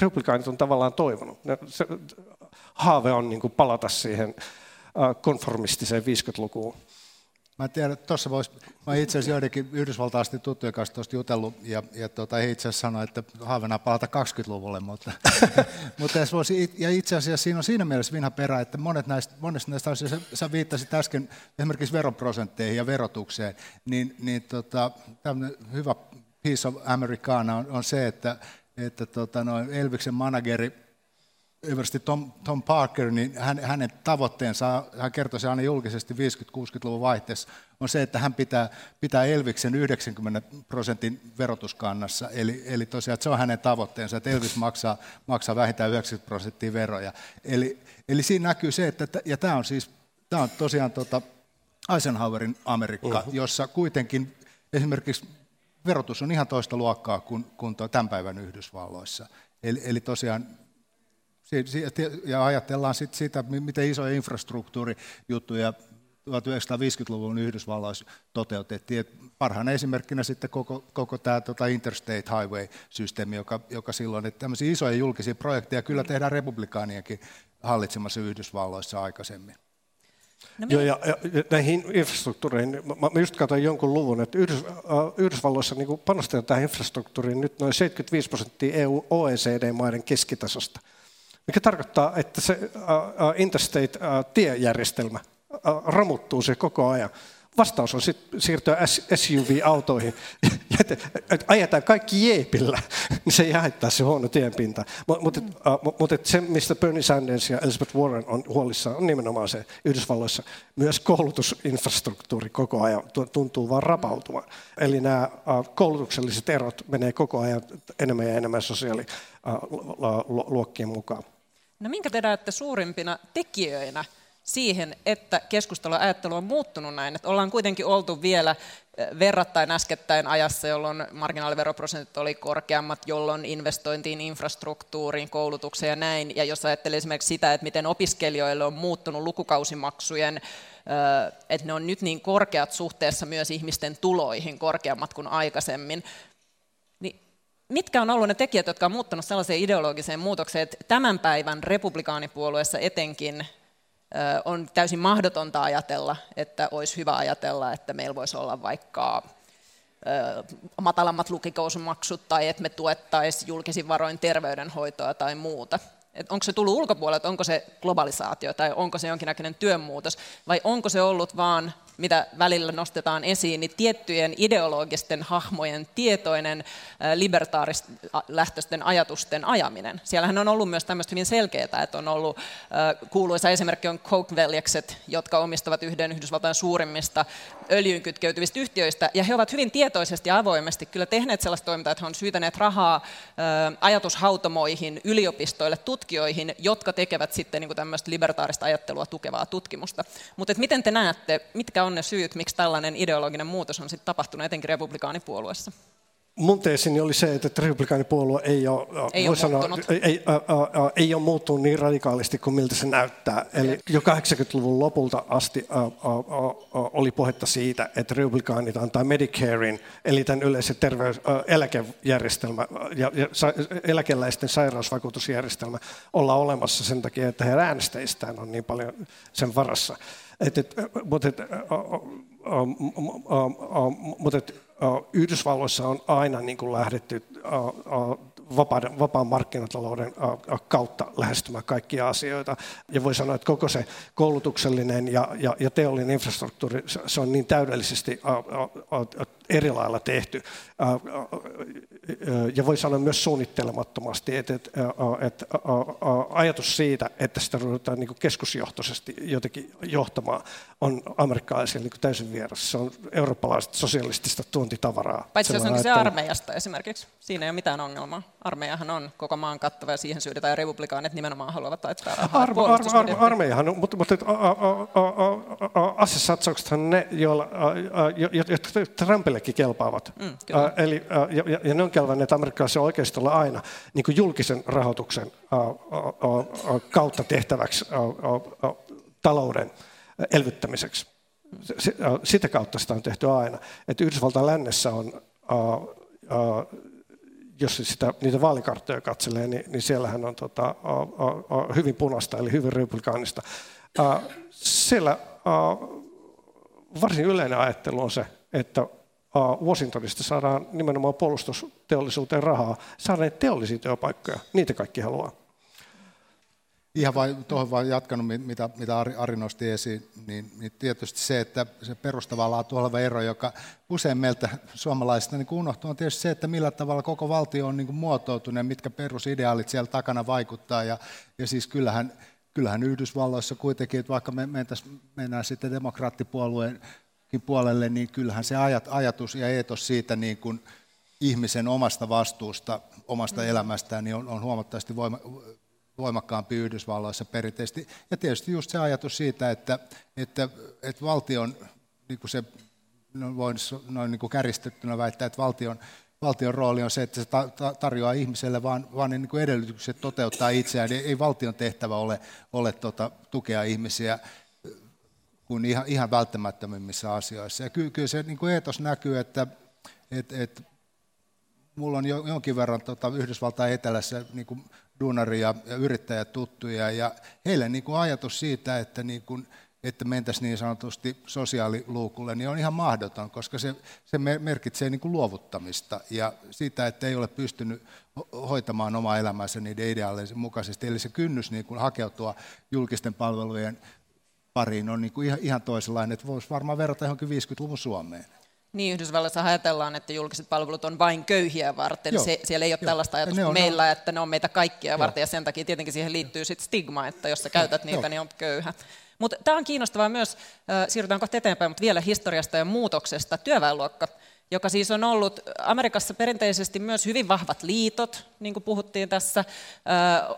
republikaanit on tavallaan toivonut. Se haave on niin kuin palata siihen konformistiseen 50-lukuun. Mä tiedän, että tuossa voisi, mä itse asiassa joidenkin Yhdysvaltaan asti tuttujen kanssa tuosta jutellut, ja he itse asiassa sanoi, että haavena palata 20-luvulle, mutta ja itse asiassa siinä on siinä mielessä vinha perä, että monesta näistä asioista, sä viittasit äsken esimerkiksi veroprosentteihin ja verotukseen, niin tämmöinen hyvä piece of Americana on se, että Elviksen manageri, ymmärrästi Tom Parker, niin hänen tavoitteensa, hän kertoi se aina julkisesti 50-60-luvun vaihteessa, on se, että hän pitää Elviksen 90% verotuskannassa. Eli tosiaan se on hänen tavoitteensa, että Elvis maksaa vähintään 90% veroja. Eli siinä näkyy se, että ja tämä on tosiaan Eisenhowerin Amerikka, jossa kuitenkin esimerkiksi verotus on ihan toista luokkaa kuin tämän päivän Yhdysvalloissa. Eli tosiaan ja ajatellaan sitten sitä, miten isoja infrastruktuurijuttuja 1950-luvun Yhdysvalloissa toteutettiin. Parhaana esimerkkinä sitten koko tämä Interstate Highway-systeemi, joka silloin, että tämmöisiä isoja julkisia projekteja kyllä tehdään republikaanienkin hallitsemassa Yhdysvalloissa aikaisemmin. No, joo, ja näihin infrastruktuureihin, mä just katsoin jonkun luvun, että Yhdysvalloissa niin kuin panostetaan tähän infrastruktuuriin nyt noin 75% EU-OECD-maiden keskitasosta. Mikä tarkoittaa, että se interstate-tiejärjestelmä romuttuu se koko ajan. Vastaus on siirtyä SUV-autoihin. Ajetaan kaikki jeepillä, niin se ei haittaa se huono tienpinta. Mutta se, mistä Bernie Sanders ja Elizabeth Warren on huolissaan, on nimenomaan se Yhdysvalloissa. Myös koulutusinfrastruktuuri koko ajan tuntuu vaan rapautumaan. Eli nämä koulutukselliset erot menee koko ajan enemmän ja enemmän sosiaaliluokkien mukaan. No minkä te näette suurimpina tekijöinä siihen, että keskusteluajattelu on muuttunut näin. Että ollaan kuitenkin oltu vielä verrattain äskettäin ajassa, jolloin marginaaliveroprosentit oli korkeammat, jolloin investointiin, infrastruktuuriin, koulutukseen ja näin. Ja jos ajattelee esimerkiksi sitä, että miten opiskelijoille on muuttunut lukukausimaksujen, että ne on nyt niin korkeat suhteessa myös ihmisten tuloihin, korkeammat kuin aikaisemmin, niin mitkä on ollut ne tekijät, jotka on muuttanut sellaiseen ideologiseen muutokseen, että tämän päivän republikaanipuolueessa etenkin on täysin mahdotonta ajatella, että olisi hyvä ajatella, että meillä voisi olla vaikka matalammat lukikousumaksut tai että me tuettaisiin julkisin varoin terveydenhoitoa tai muuta. Et onko se tullut ulkopuolelta, onko se globalisaatio tai onko se jonkinnäköinen työnmuutos vai onko se ollut vaan, mitä välillä nostetaan esiin, niin tiettyjen ideologisten hahmojen tietoinen libertaarilähtöisten ajatusten ajaminen. Siellähän on ollut myös tämmöistä hyvin selkeää, että on ollut kuuluisa esimerkki on Koch-veljekset, jotka omistavat yhden Yhdysvaltain suurimmista öljyyn kytkeytyvistä yhtiöistä, ja he ovat hyvin tietoisesti ja avoimesti kyllä tehneet sellaista toimintaa, että he on syytäneet rahaa ajatushautomoihin, yliopistoille, tutkijoihin, jotka tekevät sitten niin tämmöistä libertaarista ajattelua tukevaa tutkimusta. Mutta miten te näette, mitkä on ne syyt, miksi tällainen ideologinen muutos on sitten tapahtunut etenkin republikaanipuolueessa? Mun teesini oli se, että republikaanipuolue ei ole muuttunut niin radikaalisti kuin miltä se näyttää. Eli jo 80-luvun lopulta asti oli puhetta siitä, että republikaanit antaa Medicarein, eli tämän yleisen eläkejärjestelmä ja eläkeläisten sairausvakuutusjärjestelmä olla olemassa sen takia, että heidän äänestäjistään on niin paljon sen varassa. Mutta Yhdysvalloissa on aina niin kuin lähdetty vapaan markkinatalouden kautta lähestymään kaikkia asioita. Ja voi sanoa, että koko se koulutuksellinen ja teollinen infrastruktuuri, se on niin täydellisesti eri lailla tehty. Ja voi sanoa myös suunnittelemattomasti, että ajatus siitä, että sitä ruvetaan keskusjohtoisesti jotenkin johtamaan, on amerikkalaisille täysin vieras. Se on eurooppalaista sosialistista tuontitavaraa. Paitsi jos onkin se armeijasta esimerkiksi. Siinä ei ole mitään ongelmaa. Armeijahan on koko maan kattava ja siihen syydetään republikaanit nimenomaan haluavat laittaa rahaa. Armeijahan, mutta asesatsauksethan ne, jotka Trumpillekin kelpaavat. Eli ja ne on kelvanneet amerikkalaisella oikeistolla aina niin kuin julkisen rahoituksen kautta tehtäväksi talouden elvyttämiseksi. Sitä kautta sitä on tehty aina. Että Yhdysvaltain lännessä on, jos niitä vaalikarttoja katselee, niin siellähän on hyvin punaista, eli hyvin republikaanista. Siellä varsin yleinen ajattelu on se, että Washingtonista saadaan nimenomaan puolustusteollisuuteen rahaa, saadaan teollisia työpaikkoja, niitä kaikki haluaa. Ihan vain tuohon vaan jatkanut, mitä Ari nosti esiin, niin tietysti se, että se perustavalla tuolla ero, joka usein meiltä suomalaisista niin unohtuu, on tietysti se, että millä tavalla koko valtio on niin kuin muotoutunut, mitkä perusideaalit siellä takana vaikuttaa, ja siis kyllähän Yhdysvalloissa kuitenkin, että vaikka mennään sitten demokraattipuolueen puolelle, niin kyllähän se ajatus ja eetos siitä niin kuin ihmisen omasta vastuusta, omasta elämästään, niin on huomattavasti voimakkaampi Yhdysvalloissa perinteisesti. Ja tietysti just se ajatus siitä, että valtion, niin kuin se voin noin niin kuin kärjistettynä väittää, että valtion rooli on se, että se tarjoaa ihmiselle vaan niin kuin edellytykset toteuttaa itseään. Ei valtion tehtävä ole tukea ihmisiä kuin ihan välttämättömimmissä asioissa. Ja kyllä se niin kuin eetos näkyy, että mulla on jonkin verran Yhdysvaltain etelässä niin kuin duunari ja yrittäjät tuttuja, ja heille niin kuin ajatus siitä, että mentäisiin niin sanotusti sosiaaliluukulle, niin on ihan mahdoton, koska se merkitsee niin kuin luovuttamista ja sitä, että ei ole pystynyt hoitamaan omaa elämänsä niiden ideaalien mukaisesti. Eli se kynnys niin kuin hakeutua julkisten palvelujen pariin on niin kuin ihan toisenlainen, että voisi varmaan verrata johonkin 50-luvun Suomeen. Niin, Yhdysvalloissa ajatellaan, että julkiset palvelut on vain köyhiä varten. Siellä ei ole tällaista ajatusta meillä, että ne on meitä kaikkia varten, ja sen takia tietenkin siihen liittyy sit stigma, että jos sä käytät niitä, niin on köyhä. Mutta tämä on kiinnostavaa myös, siirrytään kohta eteenpäin, mutta vielä historiasta ja muutoksesta, työväenluokka, joka siis on ollut Amerikassa perinteisesti myös hyvin vahvat liitot, niin kuin puhuttiin tässä,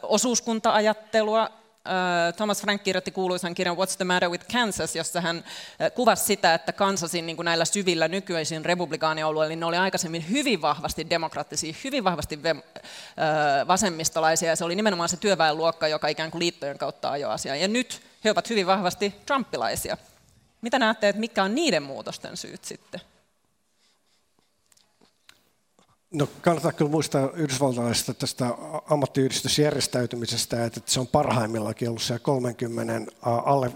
osuuskunta-ajattelua, Thomas Frank kirjoitti kuuluisan kirjan What's the Matter with Kansas, jossa hän kuvasi sitä, että Kansasin niin kuin näillä syvillä nykyisin republikaanialueilla, niin ne oli aikaisemmin hyvin vahvasti demokraattisia, hyvin vahvasti vasemmistolaisia, ja se oli nimenomaan se työväenluokka, joka ikään kuin liittojen kautta ajoi asiaa. Ja nyt he ovat hyvin vahvasti trumpilaisia. Mitä näette, että mitkä on niiden muutosten syyt sitten? No, kannattaa kyllä muistaa yhdysvaltalaisesta tästä ammattiyhdistysjärjestäytymisestä, että se on parhaimmillaankin ollut siellä 30, alle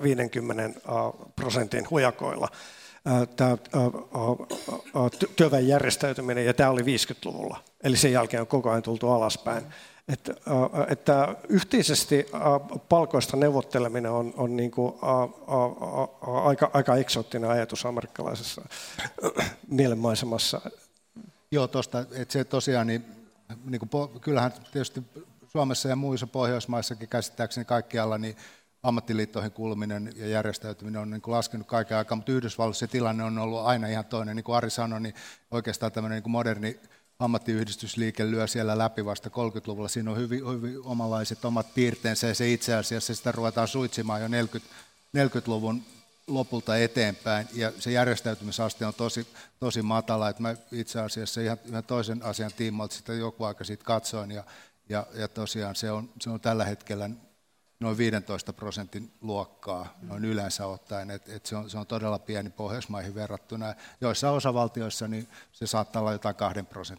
50% hujakoilla tämä työväen järjestäytyminen, ja tämä oli 50-luvulla. Eli sen jälkeen on koko ajan tultu alaspäin. Että yhteisesti palkoista neuvotteleminen on niin kuin aika eksoottinen ajatus amerikkalaisessa mielenmaisemassa. Joo, tuosta, että se tosiaan, niin kuin kyllähän tietysti Suomessa ja muissa Pohjoismaissakin käsittääkseni kaikkialla, niin ammattiliittoihin kuuluminen ja järjestäytyminen on niin kuin laskenut kaiken aikaa, mutta Yhdysvalloissa se tilanne on ollut aina ihan toinen. Niin kuin Ari sanoi, niin oikeastaan tämmöinen niin kuin moderni ammattiyhdistysliike lyö siellä läpi vasta 30-luvulla. Siinä on hyvin omalaiset omat piirteensä, ja se itse asiassa sitä ruvetaan suitsimaan jo 40-luvun lopulta eteenpäin, ja se järjestäytymisaste on tosi matala. Että mä itse asiassa ihan toisen asian tiimoilta sitä joku aika siitä katsoin, ja tosiaan se on tällä hetkellä noin 15% luokkaa noin yleensä ottaen, että se on todella pieni Pohjoismaihin verrattuna. Joissa osavaltioissa niin se saattaa olla jotain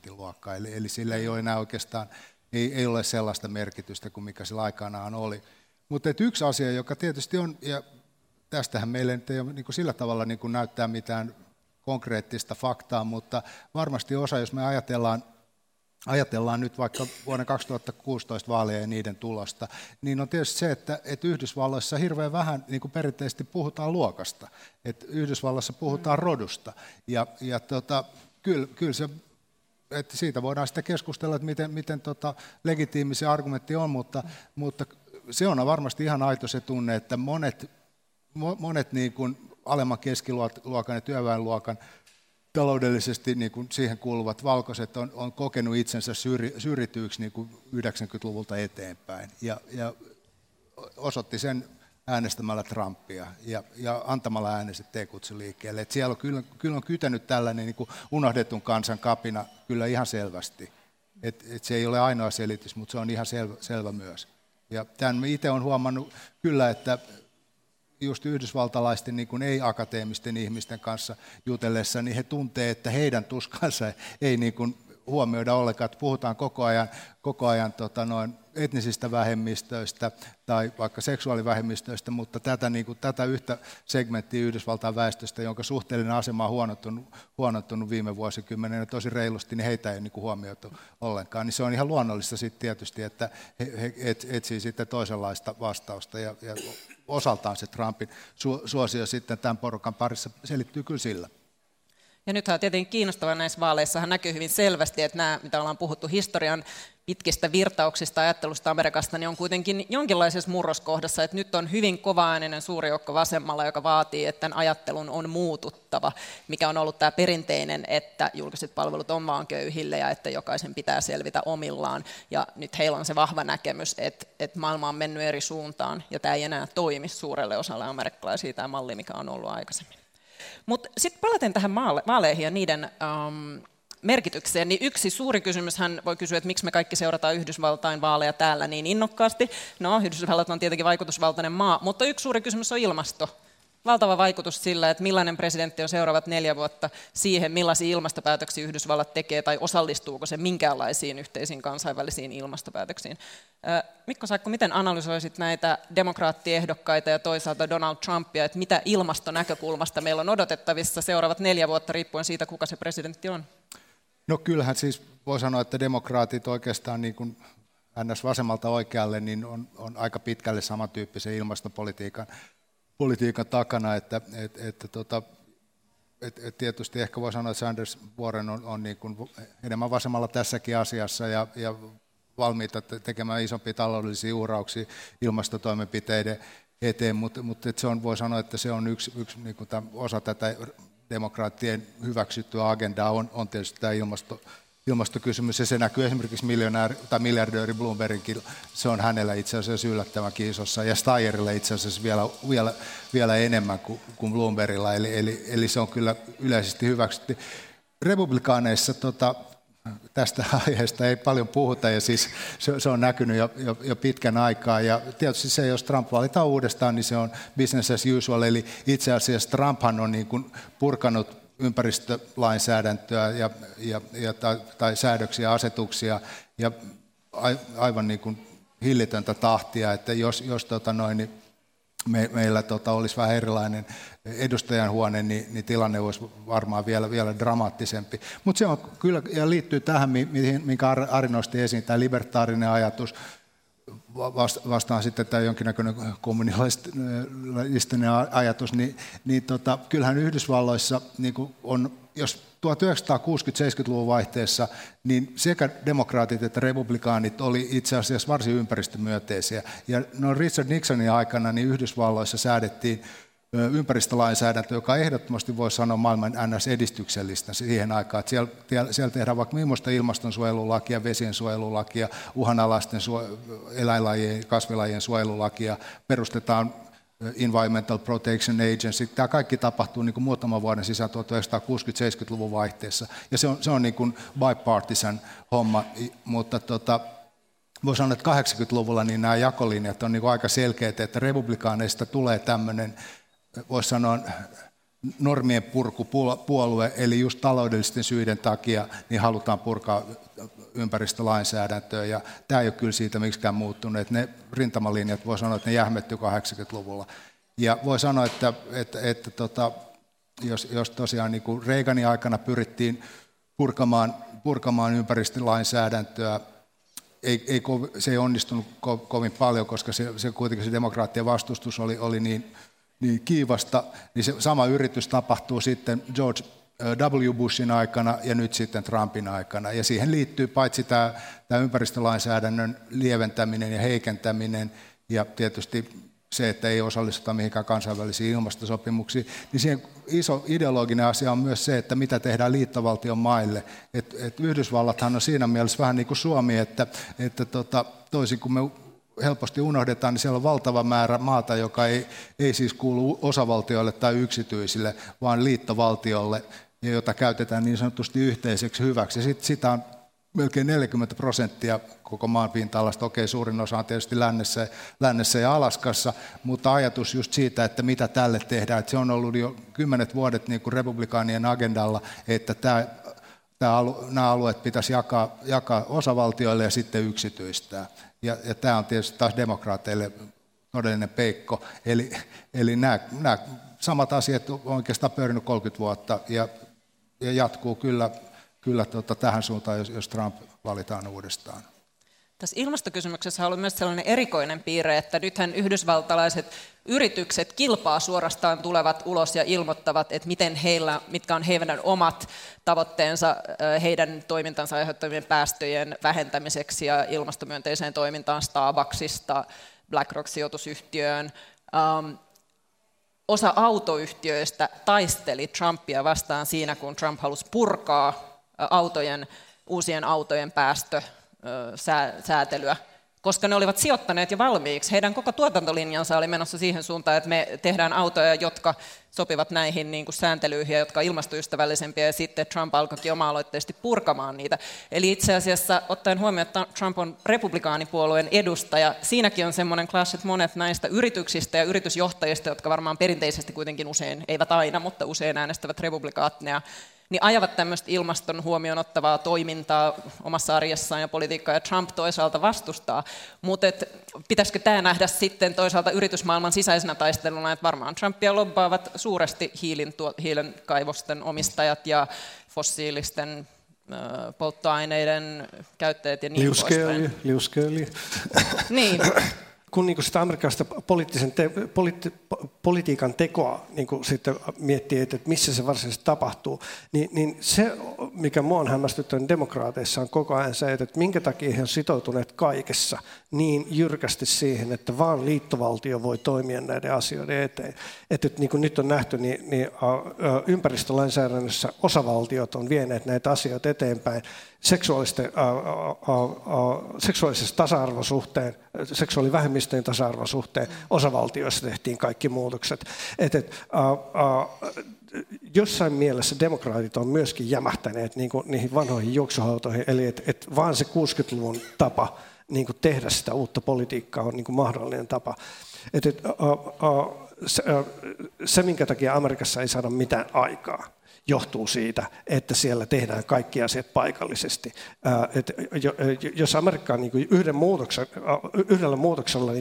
2% luokkaa, eli sillä ei ole enää oikeastaan ei ole sellaista merkitystä kuin mikä sillä aikanaan oli. Mutta yksi asia, joka tietysti on, ja tästähän meillä ei ole niin kuin sillä tavalla niin kuin näyttää mitään konkreettista faktaa, mutta varmasti osa, jos me ajatellaan nyt vaikka vuonna 2016 vaaleja ja niiden tulosta, niin on tietysti se, että Yhdysvalloissa hirveän vähän niin kuin perinteisesti puhutaan luokasta, että Yhdysvalloissa puhutaan rodusta, ja kyllä se, että siitä voidaan sitten keskustella, että miten legitiimi se argumentti on, mutta se on varmasti ihan aito se tunne, että monet niin kuin alemman keskiluokan ja työväenluokan taloudellisesti niin kuin siihen kuuluvat valkoiset on kokenut itsensä syrjityiksi niin kuin 90-luvulta eteenpäin, ja osoitti sen äänestämällä Trumpia ja antamalla äänestä teekutsuliikkeelle. Et siellä on kyllä on kytänyt tällainen niin kuin unohdetun kansan kapina kyllä ihan selvästi. Et se ei ole ainoa selitys, mutta se on ihan selvä myös. Ja tämän itse olen huomannut kyllä, että just yhdysvaltalaisten niin kuin ei-akateemisten ihmisten kanssa jutellessa, niin he tuntee, että heidän tuskansa ei niin kuin huomioida ollenkaan, että puhutaan koko ajan etnisistä vähemmistöistä tai vaikka seksuaalivähemmistöistä, mutta tätä yhtä segmenttiä Yhdysvaltain väestöstä, jonka suhteellinen asema on huonontunut viime vuosikymmenenä tosi reilusti, niin heitä ei niin kuin huomioitu ollenkaan. Niin se on ihan luonnollista sitten tietysti, että he etsii sitten toisenlaista vastausta, ja osaltaan se Trumpin suosio sitten tämän porukan parissa selittyy kyllä sillä. Ja nythän tietenkin kiinnostavaa näissä vaaleissahan näkyy hyvin selvästi, että nämä, mitä ollaan puhuttu historian pitkistä virtauksista ajattelusta Amerikasta, niin on kuitenkin jonkinlaisessa murroskohdassa, että nyt on hyvin kovaääninen suuri joukko vasemmalla, joka vaatii, että tämän ajattelun on muututtava, mikä on ollut tämä perinteinen, että julkiset palvelut on vaan köyhille ja että jokaisen pitää selvitä omillaan. Ja nyt heillä on se vahva näkemys, että maailma on mennyt eri suuntaan ja tämä ei enää toimi suurelle osalle amerikkalaisia tämä malli, mikä on ollut aikaisemmin. Mutta sitten palaten tähän vaaleihin ja niiden merkitykseen, niin yksi suuri kysymyshän voi kysyä, että miksi me kaikki seurataan Yhdysvaltain vaaleja täällä niin innokkaasti. No, Yhdysvallat on tietenkin vaikutusvaltainen maa, mutta yksi suuri kysymys on ilmasto. Valtava vaikutus sillä, että millainen presidentti on seuraavat 4 vuotta siihen, millaisia ilmastopäätöksiä Yhdysvallat tekee tai osallistuuko se minkäänlaisiin yhteisiin kansainvälisiin ilmastopäätöksiin. Mikko Saakko, miten analysoisit näitä demokraattiehdokkaita ja toisaalta Donald Trumpia, että mitä ilmastonäkökulmasta meillä on odotettavissa seuraavat 4 vuotta riippuen siitä, kuka se presidentti on? No kyllähän siis voi sanoa, että demokraatit oikeastaan niin kuin ns. Vasemmalta oikealle niin on aika pitkälle samantyyppisen ilmastopolitiikan takana, että tietysti ehkä voi sanoa, että Sanders Warren on niin kuin enemmän vasemmalla tässäkin asiassa ja valmiita tekemään isompia taloudellisia uhrauksia ilmastotoimenpiteiden eteen, mutta se on, voi sanoa, että se on yksi niin kuin osa tätä demokraattien hyväksyttyä agendaa on tietysti tämä ilmasto ilmastokysymys, ja se näkyy esimerkiksi miljardööri Bloomberginkin, se on hänellä itse asiassa yllättävänkin isossa, ja Steyerillä itse asiassa vielä enemmän kuin Bloombergilla, eli se on kyllä yleisesti hyväksytty. Republikaaneissa tästä aiheesta ei paljon puhuta, ja siis se on näkynyt jo pitkän aikaa, ja tietysti se, jos Trump valitaan uudestaan, niin se on business as usual, eli itse asiassa Trumphan on niin kuin purkanut ympäristölainsäädäntöä tai säädöksiä, asetuksia, ja aivan niin kuin hillitöntä tahtia, että jos meillä olisi vähän erilainen edustajanhuone, niin tilanne olisi varmaan vielä dramaattisempi. Mutta se on kyllä, ja liittyy tähän, minkä Ari nosti esiin, tämä libertaarinen ajatus, vastaan sitten tämä jonkinnäköinen kommunistinen ajatus, niin kyllähän Yhdysvalloissa niin kuin on, jos 1960-70-luvun vaihteessa, niin sekä demokraatit että republikaanit oli itse asiassa varsin ympäristömyönteisiä. Ja Richard Nixonin aikana niin Yhdysvalloissa säädettiin ympäristölainsäädäntö, joka ehdottomasti voi sanoa maailman NS-edistyksellistä siihen aikaan, että siellä tehdään vaikka millaista ilmastonsuojelulakia, vesiensuojelulakia, uhanalaisten eläinlajien, kasvilajien suojelulakia, perustetaan Environmental Protection Agency. Tämä kaikki tapahtuu niin kuin muutaman vuoden sisään 1960-70-luvun vaihteessa, ja se on niin kuin bipartisan homma, mutta voi sanoa, että 80-luvulla niin nämä jakolinjat on niin kuin aika selkeät, että republikaaneista tulee tämmöinen, voisi sanoa, normien purkupuolue, eli just taloudellisten syiden takia niin halutaan purkaa ympäristölainsäädäntöä, ja tämä ei ole kyllä siitä miksikään muuttunut, että ne rintamalinjat, voi sanoa, että ne jähmettyy 80-luvulla. Ja voi sanoa, että jos tosiaan niin kuin Reaganin aikana pyrittiin purkamaan ympäristölainsäädäntöä, se ei onnistunut kovin paljon, koska se kuitenkin se demokraattien vastustus oli niin kiivasta, niin se sama yritys tapahtuu sitten George W. Bushin aikana ja nyt sitten Trumpin aikana. Ja siihen liittyy paitsi tämä ympäristölainsäädännön lieventäminen ja heikentäminen ja tietysti se, että ei osallistuta mihinkään kansainvälisiin ilmastosopimuksiin, niin siihen iso ideologinen asia on myös se, että mitä tehdään liittovaltion maille. Et Yhdysvallathan on siinä mielessä vähän niin kuin Suomi, että toisin kuin me helposti unohdetaan, niin siellä on valtava määrä maata, joka ei siis kuulu osavaltioille tai yksityisille, vaan liittovaltiolle, ja jota käytetään niin sanotusti yhteiseksi hyväksi. Sitä on melkein 40% koko maan pinta-alasta. Okei, suurin osa on tietysti lännessä ja Alaskassa, mutta ajatus just siitä, että mitä tälle tehdään, että se on ollut jo 10 vuodet niin kuin republikaanien agendalla, että nämä alueet pitäisi jakaa osavaltioille ja sitten yksityistää. Ja tämä on tietysti taas demokraateille todellinen peikko. Eli nämä samat asiat on oikeastaan pyörinyt 30 vuotta ja jatkuu kyllä tähän suuntaan, jos Trump valitaan uudestaan. Tässä ilmastokysymyksessä on ollut myös sellainen erikoinen piirre, että nythän yhdysvaltalaiset yritykset kilpaa suorastaan, tulevat ulos ja ilmoittavat, että mitkä on heidän omat tavoitteensa heidän toimintansa aiheuttamien päästöjen vähentämiseksi ja ilmastomyönteiseen toimintaan Starbucksista BlackRock-sijoitusyhtiöön. Osa autoyhtiöistä taisteli Trumpia vastaan siinä, kun Trump halusi purkaa uusien autojen päästösäätelyä, koska ne olivat sijoittaneet jo valmiiksi. Heidän koko tuotantolinjansa oli menossa siihen suuntaan, että me tehdään autoja, jotka sopivat näihin niin kuin sääntelyihin ja jotka ovat ilmastoystävällisempiä, ja sitten Trump alkoi oma-aloitteisesti purkamaan niitä. Eli itse asiassa, ottaen huomioon, että Trump on republikaanipuolueen edustaja, siinäkin on semmoinen clash, että monet näistä yrityksistä ja yritysjohtajista, jotka varmaan perinteisesti kuitenkin usein, eivät aina, mutta usein äänestävät republikaatteja, niin ajavat tämmöistä ilmaston huomioon ottavaa toimintaa omassa arjessaan ja politiikkaa, ja Trump toisaalta vastustaa. Mutta pitäisikö tämä nähdä sitten toisaalta yritysmaailman sisäisenä taisteluna, että varmaan Trumpia lobbaavat suuresti hiilen kaivosten omistajat ja fossiilisten polttoaineiden käyttäjät ja niin poispäin. Liuskeöljy. Niin. Kun sitä amerikkalaista poliittisen politiikan tekoa niin kun sitten miettii, että missä se varsinaisesti tapahtuu, niin se, mikä minua on hämmästyttänyt demokraateissa, on koko ajan se, että minkä takia he ovat sitoutuneet kaikessa niin jyrkästi siihen, että vaan liittovaltio voi toimia näiden asioiden eteen. Että niin kuin nyt on nähty, niin ympäristölainsäädännössä osavaltiot on vieneet näitä asioita eteenpäin. Seksuaalisen tasa-arvon suhteen, seksuaalivähemmistöjen tasa-arvon suhteen osavaltioissa tehtiin kaikki muutokset. Jossain mielessä demokraatit on myöskin jämähtäneet niin kuin niihin vanhoihin juoksuhautoihin, eli et vaan se 60-luvun tapa niin kuin tehdä sitä uutta politiikkaa on niin kuin mahdollinen tapa. Se, minkä takia Amerikassa ei saada mitään aikaa, johtuu siitä, että siellä tehdään kaikki asiat paikallisesti. Jos Amerikka on yhdellä muutoksella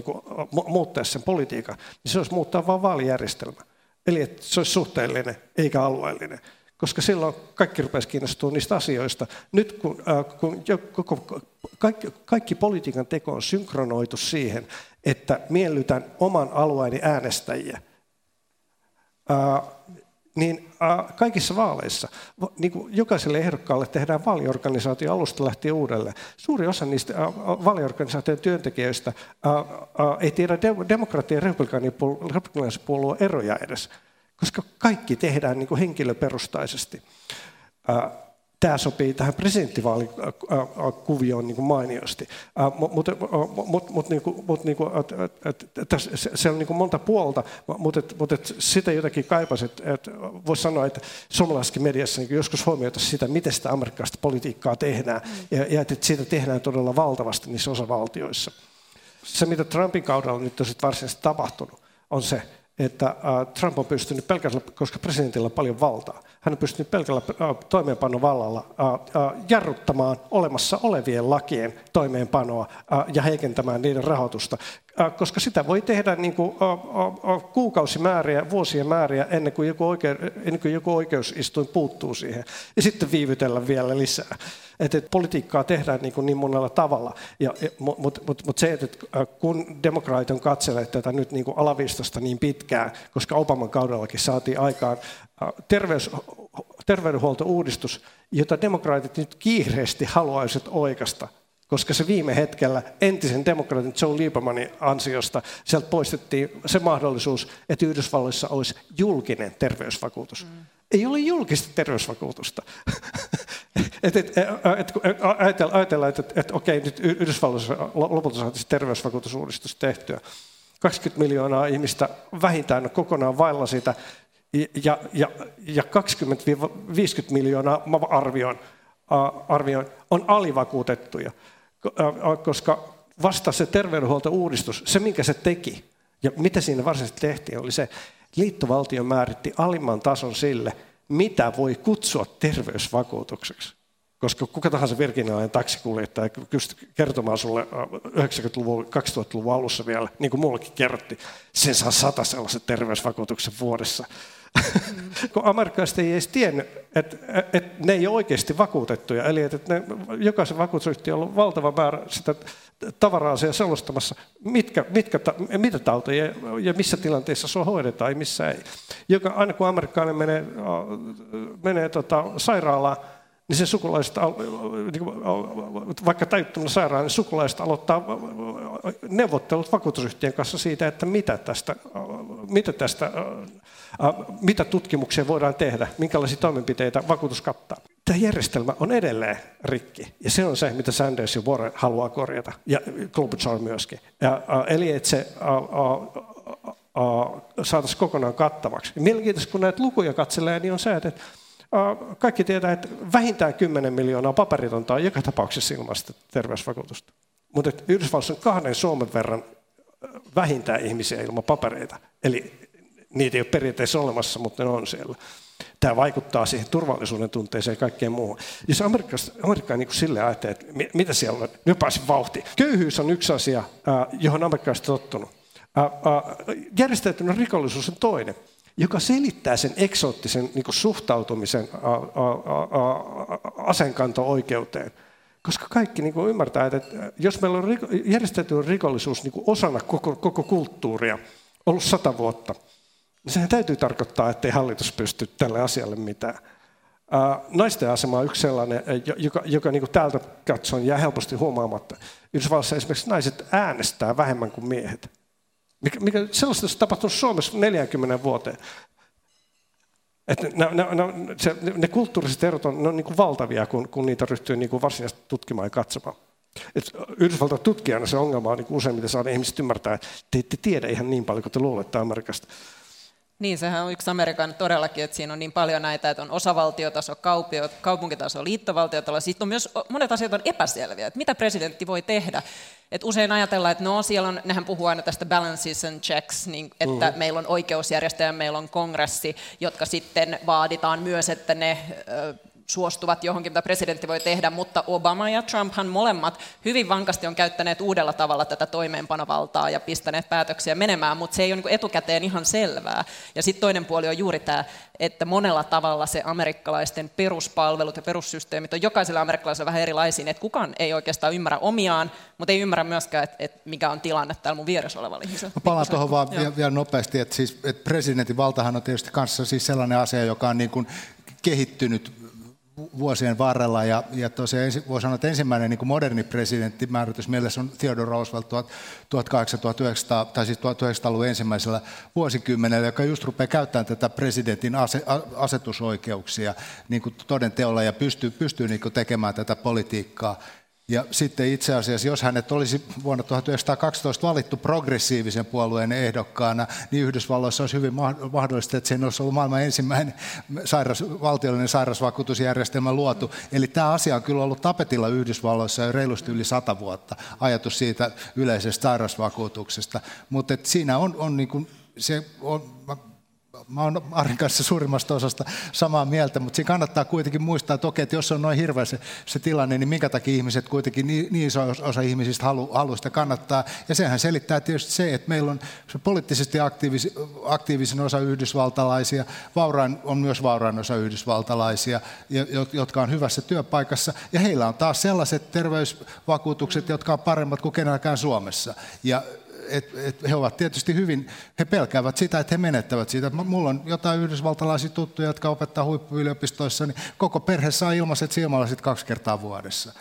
muuttaisi sen politiikan, niin se olisi muuttaa vain vaalijärjestelmä. Eli että se olisi suhteellinen eikä alueellinen, koska silloin kaikki rupeaisi kiinnostumaan niistä asioista. Nyt kun kaikki politiikan teko on synkronoitu siihen, että miellytän oman alueeni äänestäjiä, niin kaikissa vaaleissa, niin kuin jokaiselle ehdokkaalle tehdään vaaliorganisaatio alusta lähtien uudelleen. Suuri osa niistä vaaliorganisaation työntekijöistä ei tiedä demokratian ja republikaanipuolueen eroja edes, koska kaikki tehdään niin kuin henkilöperustaisesti. Tämä sopii tähän presidenttivaalikuvioon niin kuin mainiosti, se on niin kuin monta puolta, mutta sitä jotakin kaipasi, että voisi sanoa, että suomalaisessa mediassa niin joskus huomioitaisiin sitä, miten sitä amerikkalaista politiikkaa tehdään, ja että siitä tehdään todella valtavasti niissä osavaltioissa. Se, mitä Trumpin kaudella nyt on varsinaisesti tapahtunut, on se, että Trump on pystynyt pelkällä, koska presidentillä on paljon valtaa, hän on pystynyt pelkällä toimeenpanovallalla jarruttamaan olemassa olevien lakien toimeenpanoa ja heikentämään niiden rahoitusta, koska sitä voi tehdä niin kuin kuukausimääriä, vuosien määriä ennen kuin joku oikeusistuin puuttuu siihen ja sitten viivytellä vielä lisää. Että politiikkaa tehdään niin monella tavalla, mutta se, että kun demokraatit on katselleet tätä nyt niin kuin alaviistosta niin pitkään, koska Obaman kaudellakin saatiin aikaan terveydenhuoltouudistus, jota demokraatit nyt kiireesti haluaisivat oikaista, koska se viime hetkellä entisen demokraatin Joe Liebermanin ansiosta sieltä poistettiin se mahdollisuus, että Yhdysvalloissa olisi julkinen terveysvakuutus. Ei ole julkista terveysvakuutusta. Ajatellaan, että okei, nyt Yhdysvalloissa lopulta saataisiin terveysvakuutusuudistus tehtyä. 20 miljoonaa ihmistä vähintään on kokonaan vailla sitä, ja 20-50 miljoonaa mä arvioin on alivakuutettuja, koska vasta se terveydenhuoltouudistus, se minkä se teki ja mitä siinä varsinaisesti tehtiin, oli se, liittovaltio määritti alimman tason sille, mitä voi kutsua terveysvakuutukseksi. Koska kuka tahansa virginialainen taksikuljettaja pystyi kertomaan sinulle 90-luvun, 2000-luvun alussa vielä, niin kuin minullekin kerrotti, sen saa 100 sellaisen terveysvakuutuksen vuodessa. Kun amerikkalaiset ei edes tiennyt, että ne ei ole oikeasti vakuutettuja, eli että ne, jokaisen vakuutusyhtiö on ollut valtava määrä sitä tavaraa siellä selostamassa, mitä tauteja ja missä tilanteissa se hoidetaan ja missä ei. Aina kun amerikkalainen menee sairaalaan, niin se sukulaiset, vaikka tajuttomana sairaan, niin sukulaiset aloittaa neuvottelut vakuutusyhtiön kanssa siitä, että mitä tutkimuksia voidaan tehdä, minkälaisia toimenpiteitä vakuutus kattaa. Tämä järjestelmä on edelleen rikki, ja se on se, mitä Sanders ja Warren haluaa korjata, ja Klobuchar myöskin. Eli että se saataisiin kokonaan kattavaksi. Mielenkiintoista, kun näitä lukuja katselee, niin on se, että kaikki tietää, että vähintään 10 miljoonaa paperitonta on joka tapauksessa ilman sitä terveysvakuutusta. Mutta Yhdysvalloissa on 2 Suomen verran vähintään ihmisiä ilman papereita. Eli niitä ei ole periaatteessa olemassa, mutta ne on siellä. Tämä vaikuttaa siihen turvallisuuden tunteeseen ja kaikkeen muuhun. Jos Amerikka niin sille ajattelee, että mitä siellä on, nyt pääsin vauhtiin. Köyhyys on yksi asia, johon amerikkalaiset on tottunut. Järjestäytynyt rikollisuus on toinen, joka selittää sen eksoottisen niin kuin suhtautumisen aseenkanto-oikeuteen. Koska kaikki niin kuin ymmärtää, että jos meillä on järjestäytynyt rikollisuus niin kuin osana koko kulttuuria, ollut 100 vuotta. Sehän täytyy tarkoittaa, ettei hallitus pysty tälle asialle mitään. Naisten asema on yksi sellainen, joka niin kuin täältä katsoen jää helposti huomaamatta. Yhdysvallassa esimerkiksi naiset äänestää vähemmän kuin miehet. Mikä sellaista on tapahtunut Suomessa 40 vuoteen. Että ne kulttuuriset erot on niin kuin valtavia, kun niitä ryhtyy niin kuin varsinaisesti tutkimaan ja katsomaan. Yhdysvaltain tutkijana se ongelma on niin kuin useimmiten saada ihmiset ymmärtää, että te ette tiedä ihan niin paljon kuin te luulette Amerikasta. Niin, sehän on yksi Amerikan todellakin, että siinä on niin paljon näitä, että on osavaltiotaso, kaupunkitaso, liittovaltiotaso. Sitten on myös monet asiat on epäselviä, että mitä presidentti voi tehdä. Että usein ajatellaan, että no siellä on, nehän puhuu aina tästä balances and checks, niin että meillä on oikeusjärjestelmä, meillä on kongressi, jotka sitten vaaditaan myös, että ne suostuvat johonkin, mitä presidentti voi tehdä, mutta Obama ja Trumphan molemmat hyvin vankasti on käyttäneet uudella tavalla tätä toimeenpanovaltaa ja pistäneet päätöksiä menemään, mutta se ei ole etukäteen ihan selvää. Ja sitten toinen puoli on juuri tämä, että monella tavalla se amerikkalaisten peruspalvelut ja perussysteemit on jokaisella amerikkalaisella vähän erilaisiin, että kukaan ei oikeastaan ymmärrä omiaan, mutta ei ymmärrä myöskään, että mikä on tilanne täällä mun vieressä olevalla ihmisellä. Palaan tuohon vaan vielä nopeasti, että siis, et presidentin valtahan on tietysti kanssa siis sellainen asia, joka on niin kuin kehittynyt vuosien varrella, ja tosiaan voi sanoa, että ensimmäinen niin kuin moderni presidenttimääritys mielessä on Theodore Roosevelt 1900-luvun ensimmäisellä vuosikymmenellä, joka just rupeaa käyttämään tätä presidentin asetusoikeuksia niin kuin toden teolla ja pystyy niin kuin tekemään tätä politiikkaa. Ja sitten itse asiassa, jos hänet olisi vuonna 1912 valittu progressiivisen puolueen ehdokkaana, niin Yhdysvalloissa olisi hyvin mahdollista, että siinä olisi ollut maailman ensimmäinen valtiollinen sairausvakuutusjärjestelmä luotu. Eli tämä asia on kyllä ollut tapetilla Yhdysvalloissa jo reilusti yli 100 vuotta, ajatus siitä yleisestä sairausvakuutuksesta. Mutta siinä on niin kuin se on... Mä oon Arin kanssa suurimmasta osasta samaa mieltä, mutta siinä kannattaa kuitenkin muistaa, että okei, että jos on noin hirveä se tilanne, niin minkä takia ihmiset kuitenkin, niin iso osa ihmisistä haluaa sitä kannattaa. Ja sehän selittää tietysti se, että meillä on se poliittisesti aktiivisen osa yhdysvaltalaisia, on myös vaurain osa yhdysvaltalaisia, jotka on hyvässä työpaikassa. Ja heillä on taas sellaiset terveysvakuutukset, jotka on paremmat kuin kenelläkään Suomessa. Ja he ovat tietysti he pelkäävät sitä, että he menettävät siitä. Mulla on jotain yhdysvaltalaisia tuttuja, jotka opettaa huippuyliopistoissa, niin koko perhe saa ilmaiset silmälasit 2 kertaa vuodessa.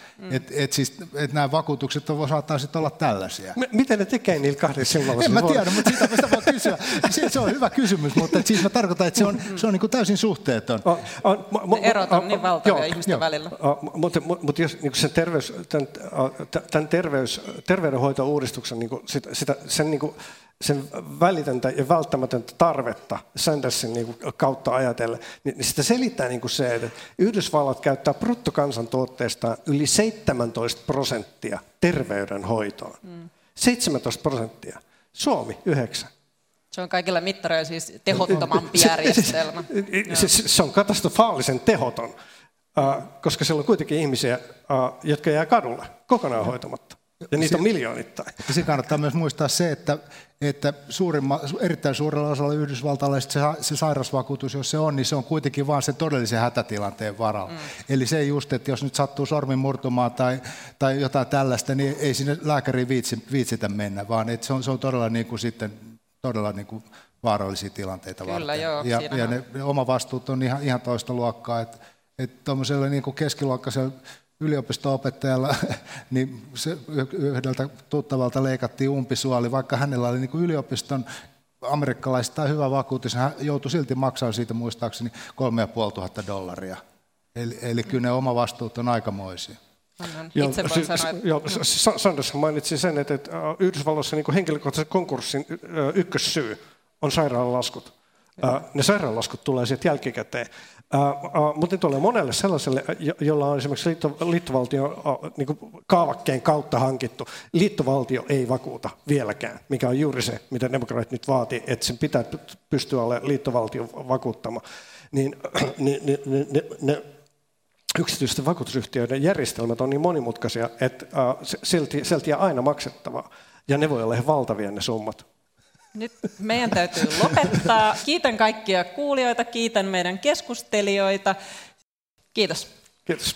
Et nämä vakuutukset saattaa sitten olla tällaisia. Miten ne tekee niillä 2 silmälasilla? En mä tiedä, mutta sitä voi kysyä. Se on hyvä kysymys, mutta siis mä tarkoitan, että se on niin kuin täysin suhteeton. Erot on niin valtavia ihmisten välillä. Mutta jos tämän terveydenhoitouudistuksen sen välitöntä ja välttämätöntä tarvetta Sandersin kautta ajatellen, niin sitä selittää se, että Yhdysvallat käyttää bruttokansantuotteesta yli 17% terveydenhoitoon. 17%. Suomi 9%. Se on kaikilla mittareilla siis tehottomampi järjestelmä. Se on katastrofaalisen tehoton, koska siellä on kuitenkin ihmisiä, jotka jää kadulle kokonaan hoitamatta. Ja niitä on miljoonittain. Se kannattaa myös muistaa se, että erittäin suurella osalla yhdysvaltalaisista se sairausvakuutus, jos se on, niin se on kuitenkin vain sen todellisen hätätilanteen varalla. Eli se just, että jos nyt sattuu sormin murtumaan tai jotain tällaista, niin ei sinne lääkäriin viitsitä mennä, vaan että se on todella, niin kuin sitten, todella niin kuin vaarallisia tilanteita. Kyllä, varten. Joo, ja ne omavastuut on ihan toista luokkaa. Että tuollaiselle niin kuin keskiluokkaiselle yliopisto-opettajalla niin yhdeltä tuttavalta leikattiin umpisuoli, vaikka hänellä oli niin kuin yliopiston amerikkalaisista hyvä vakuutus, hän joutui silti maksamaan siitä muistaakseni $3,500. Eli kyllä ne omavastuut on aikamoisia. Sanders mainitsi sen, että Yhdysvalloissa niin kuin henkilökohtaisen konkurssin ykkössyy on sairaalalaskut. Ne sairaalalaskut tulee sieltä jälkikäteen. Mutta ne tulee monelle sellaiselle, jolla on esimerkiksi liittovaltion niin kaavakkeen kautta hankittu. Liittovaltio ei vakuuta vieläkään, mikä on juuri se, mitä demokraatit nyt vaatii, että sen pitää pystyä olemaan liittovaltion vakuuttamaan. Ne yksityisten vakuutusyhtiöiden järjestelmät on niin monimutkaisia, että silti on aina maksettavaa. Ja ne voi olla ihan valtavia ne summat. Nyt meidän täytyy lopettaa. Kiitän kaikkia kuulijoita, kiitän meidän keskustelijoita. Kiitos. Kiitos.